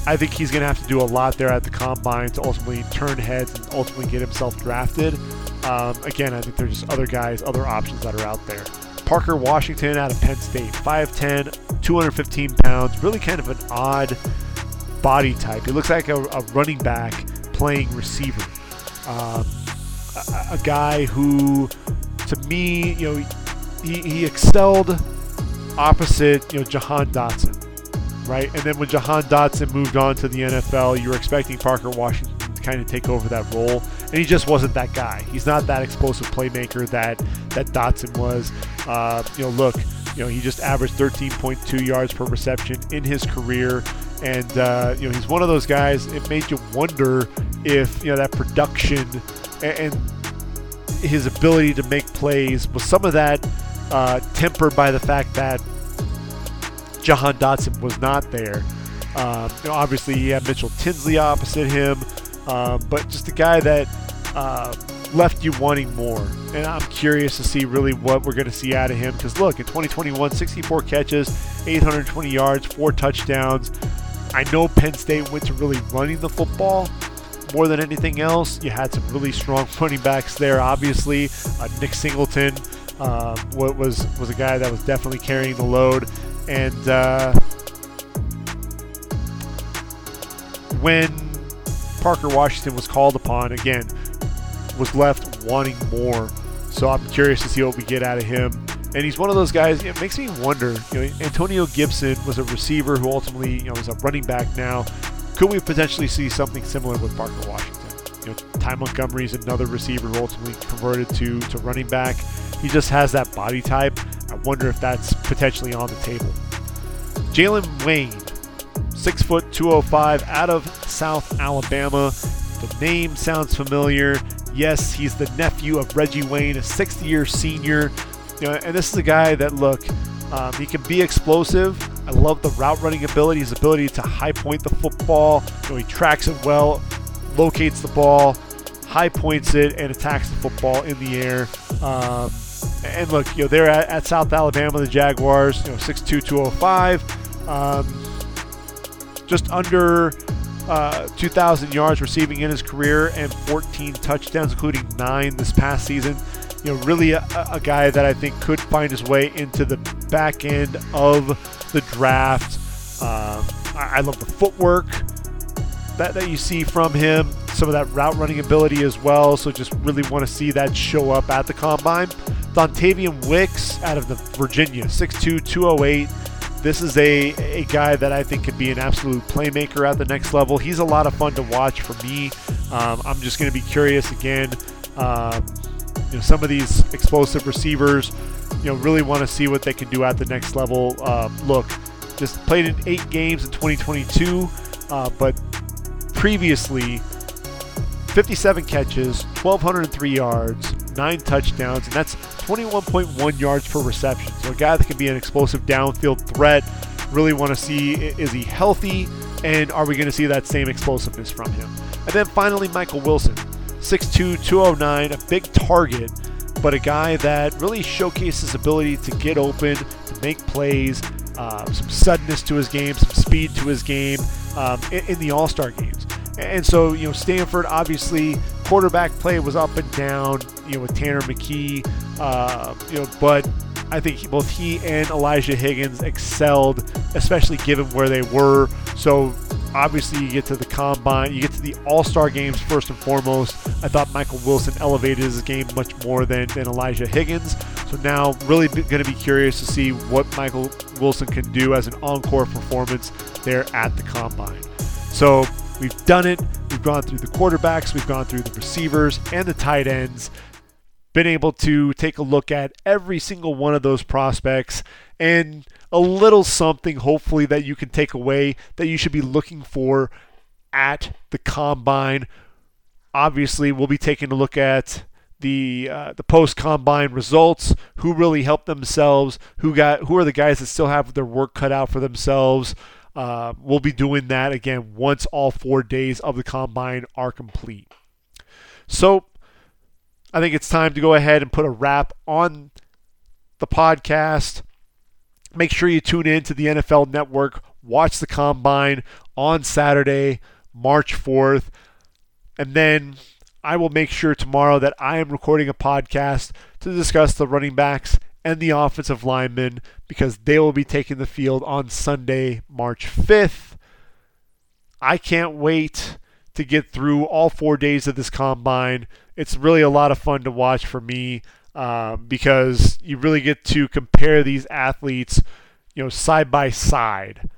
I think he's going to have to do a lot there at the combine to ultimately turn heads and ultimately get himself drafted. Um, again, I think there's just other guys, other options that are out there. Parker Washington out of Penn State, five ten, two hundred fifteen pounds, really kind of an odd body type. He looks like a, a running back playing receiver. Um, a, a guy who, to me, you know, he, he excelled opposite, you know, Jahan Dotson. Right, and then when Jahan Dotson moved on to the N F L, you were expecting Parker Washington to kind of take over that role, and he just wasn't that guy. He's not that explosive playmaker that that Dotson was. Uh, you know, look, you know, he just averaged thirteen point two yards per reception in his career, and uh, you know, he's one of those guys. It made you wonder if, you know, that production and, and his ability to make plays was some of that uh, tempered by the fact that Jahan Dotson was not there. Um, you know, obviously, he had Mitchell Tinsley opposite him, um, but just a guy that uh, left you wanting more. And I'm curious to see really what we're going to see out of him, because look, in twenty twenty-one, sixty-four catches, eight hundred twenty yards, four touchdowns. I know Penn State went to really running the football more than anything else. You had some really strong running backs there, obviously. Uh, Nick Singleton uh, was, was a guy that was definitely carrying the load. And uh, when Parker Washington was called upon, again, was left wanting more. So I'm curious to see what we get out of him. And he's one of those guys, it makes me wonder, you know, Antonio Gibson was a receiver who ultimately, you know, is a running back now. Could we potentially see something similar with Parker Washington? You know, Ty Montgomery is another receiver who ultimately converted to, to running back. He just has that body type. I wonder if that's potentially on the table. Jalen Wayne, six foot, two oh five, out of South Alabama. The name sounds familiar. Yes, he's the nephew of Reggie Wayne, a sixth-year senior. You know, and this is a guy that, look, um, he can be explosive. I love the route-running ability, his ability to high-point the football. You know, he tracks it well, locates the ball, high-points it, and attacks the football in the air. Um, And look, you know, they're at, at South Alabama, the Jaguars, you know, six two, two oh five, um, just under uh, two thousand yards receiving in his career and fourteen touchdowns, including nine this past season. You know, really a, a guy that I think could find his way into the back end of the draft. Um, I, I love the footwork that, that you see from him, some of that route running ability as well. So just really want to see that show up at the combine. Dontavian Wicks out of the Virginia, six two, two oh eight. This is a, a guy that I think could be an absolute playmaker at the next level. He's a lot of fun to watch for me. Um, I'm just going to be curious again. Um, you know, some of these explosive receivers, you know, really want to see what they can do at the next level. Uh, look, just played in eight games in twenty twenty-two, uh, but previously fifty-seven catches, one thousand two hundred three yards, nine touchdowns, and that's twenty-one point one yards per reception. So a guy that can be an explosive downfield threat. Really want to see, is he healthy, and are we going to see that same explosiveness from him? And then finally, Michael Wilson, six two, two oh nine, a big target, but a guy that really showcases his ability to get open, to make plays, uh, some suddenness to his game, some speed to his game um, in, in the All-Star games. And so, you know, Stanford, obviously, quarterback play was up and down, you know, with Tanner McKee, uh, you know, but I think he, both he and Elijah Higgins excelled, especially given where they were. So, obviously, you get to the combine, you get to the All-Star games first and foremost. I thought Michael Wilson elevated his game much more than, than Elijah Higgins. So now really going to be curious to see what Michael Wilson can do as an encore performance there at the combine. So, we've done it. We've gone through the quarterbacks. We've gone through the receivers and the tight ends. Been able to take a look at every single one of those prospects and a little something, hopefully, that you can take away that you should be looking for at the combine. Obviously, we'll be taking a look at the uh, the post combine results, who really helped themselves, who got who are the guys that still have their work cut out for themselves. Uh, we'll be doing that again once all four days of the combine are complete. So I think it's time to go ahead and put a wrap on the podcast. Make sure you tune in to the N F L Network. Watch the combine on Saturday, March fourth. And then I will make sure tomorrow that I am recording a podcast to discuss the running backs and the offensive linemen, because they will be taking the field on Sunday, March fifth. I can't wait to get through all four days of this combine. It's really a lot of fun to watch for me, uh, because you really get to compare these athletes, you know, side by side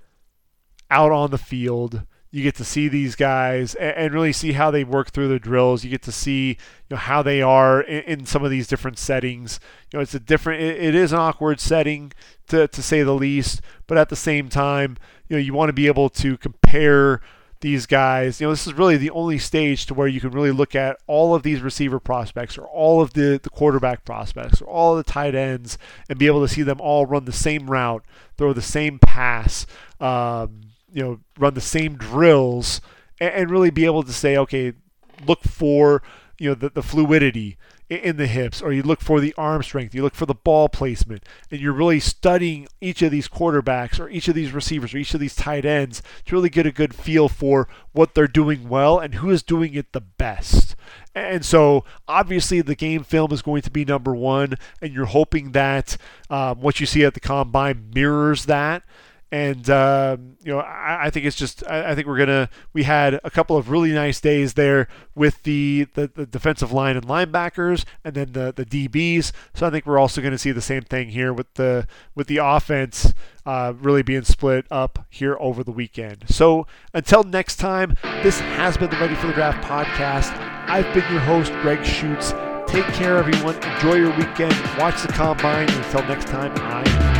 out on the field. You get to see these guys and really see how they work through their drills. You get to see, you know, how they are in, in some of these different settings. You know, it's a different, it, it is an awkward setting to, to say the least, but at the same time, you know, you want to be able to compare these guys. You know, this is really the only stage to where you can really look at all of these receiver prospects or all of the, the quarterback prospects or all of the tight ends and be able to see them all run the same route, throw the same pass, um, you know, run the same drills and really be able to say, okay, look for, you know, the, the fluidity in the hips, or you look for the arm strength, you look for the ball placement, and you're really studying each of these quarterbacks or each of these receivers or each of these tight ends to really get a good feel for what they're doing well and who is doing it the best. And so obviously the game film is going to be number one, and you're hoping that um, what you see at the combine mirrors that. And, uh, you know, I, I think it's just, I, I think we're going to, we had a couple of really nice days there with the, the, the defensive line and linebackers and then the, the D Bs. So I think we're also going to see the same thing here with the, with the offense uh, really being split up here over the weekend. So until next time, this has been the Ready for the Draft podcast. I've been your host, Greg Schutz. Take care, everyone. Enjoy your weekend. Watch the combine. Until next time, I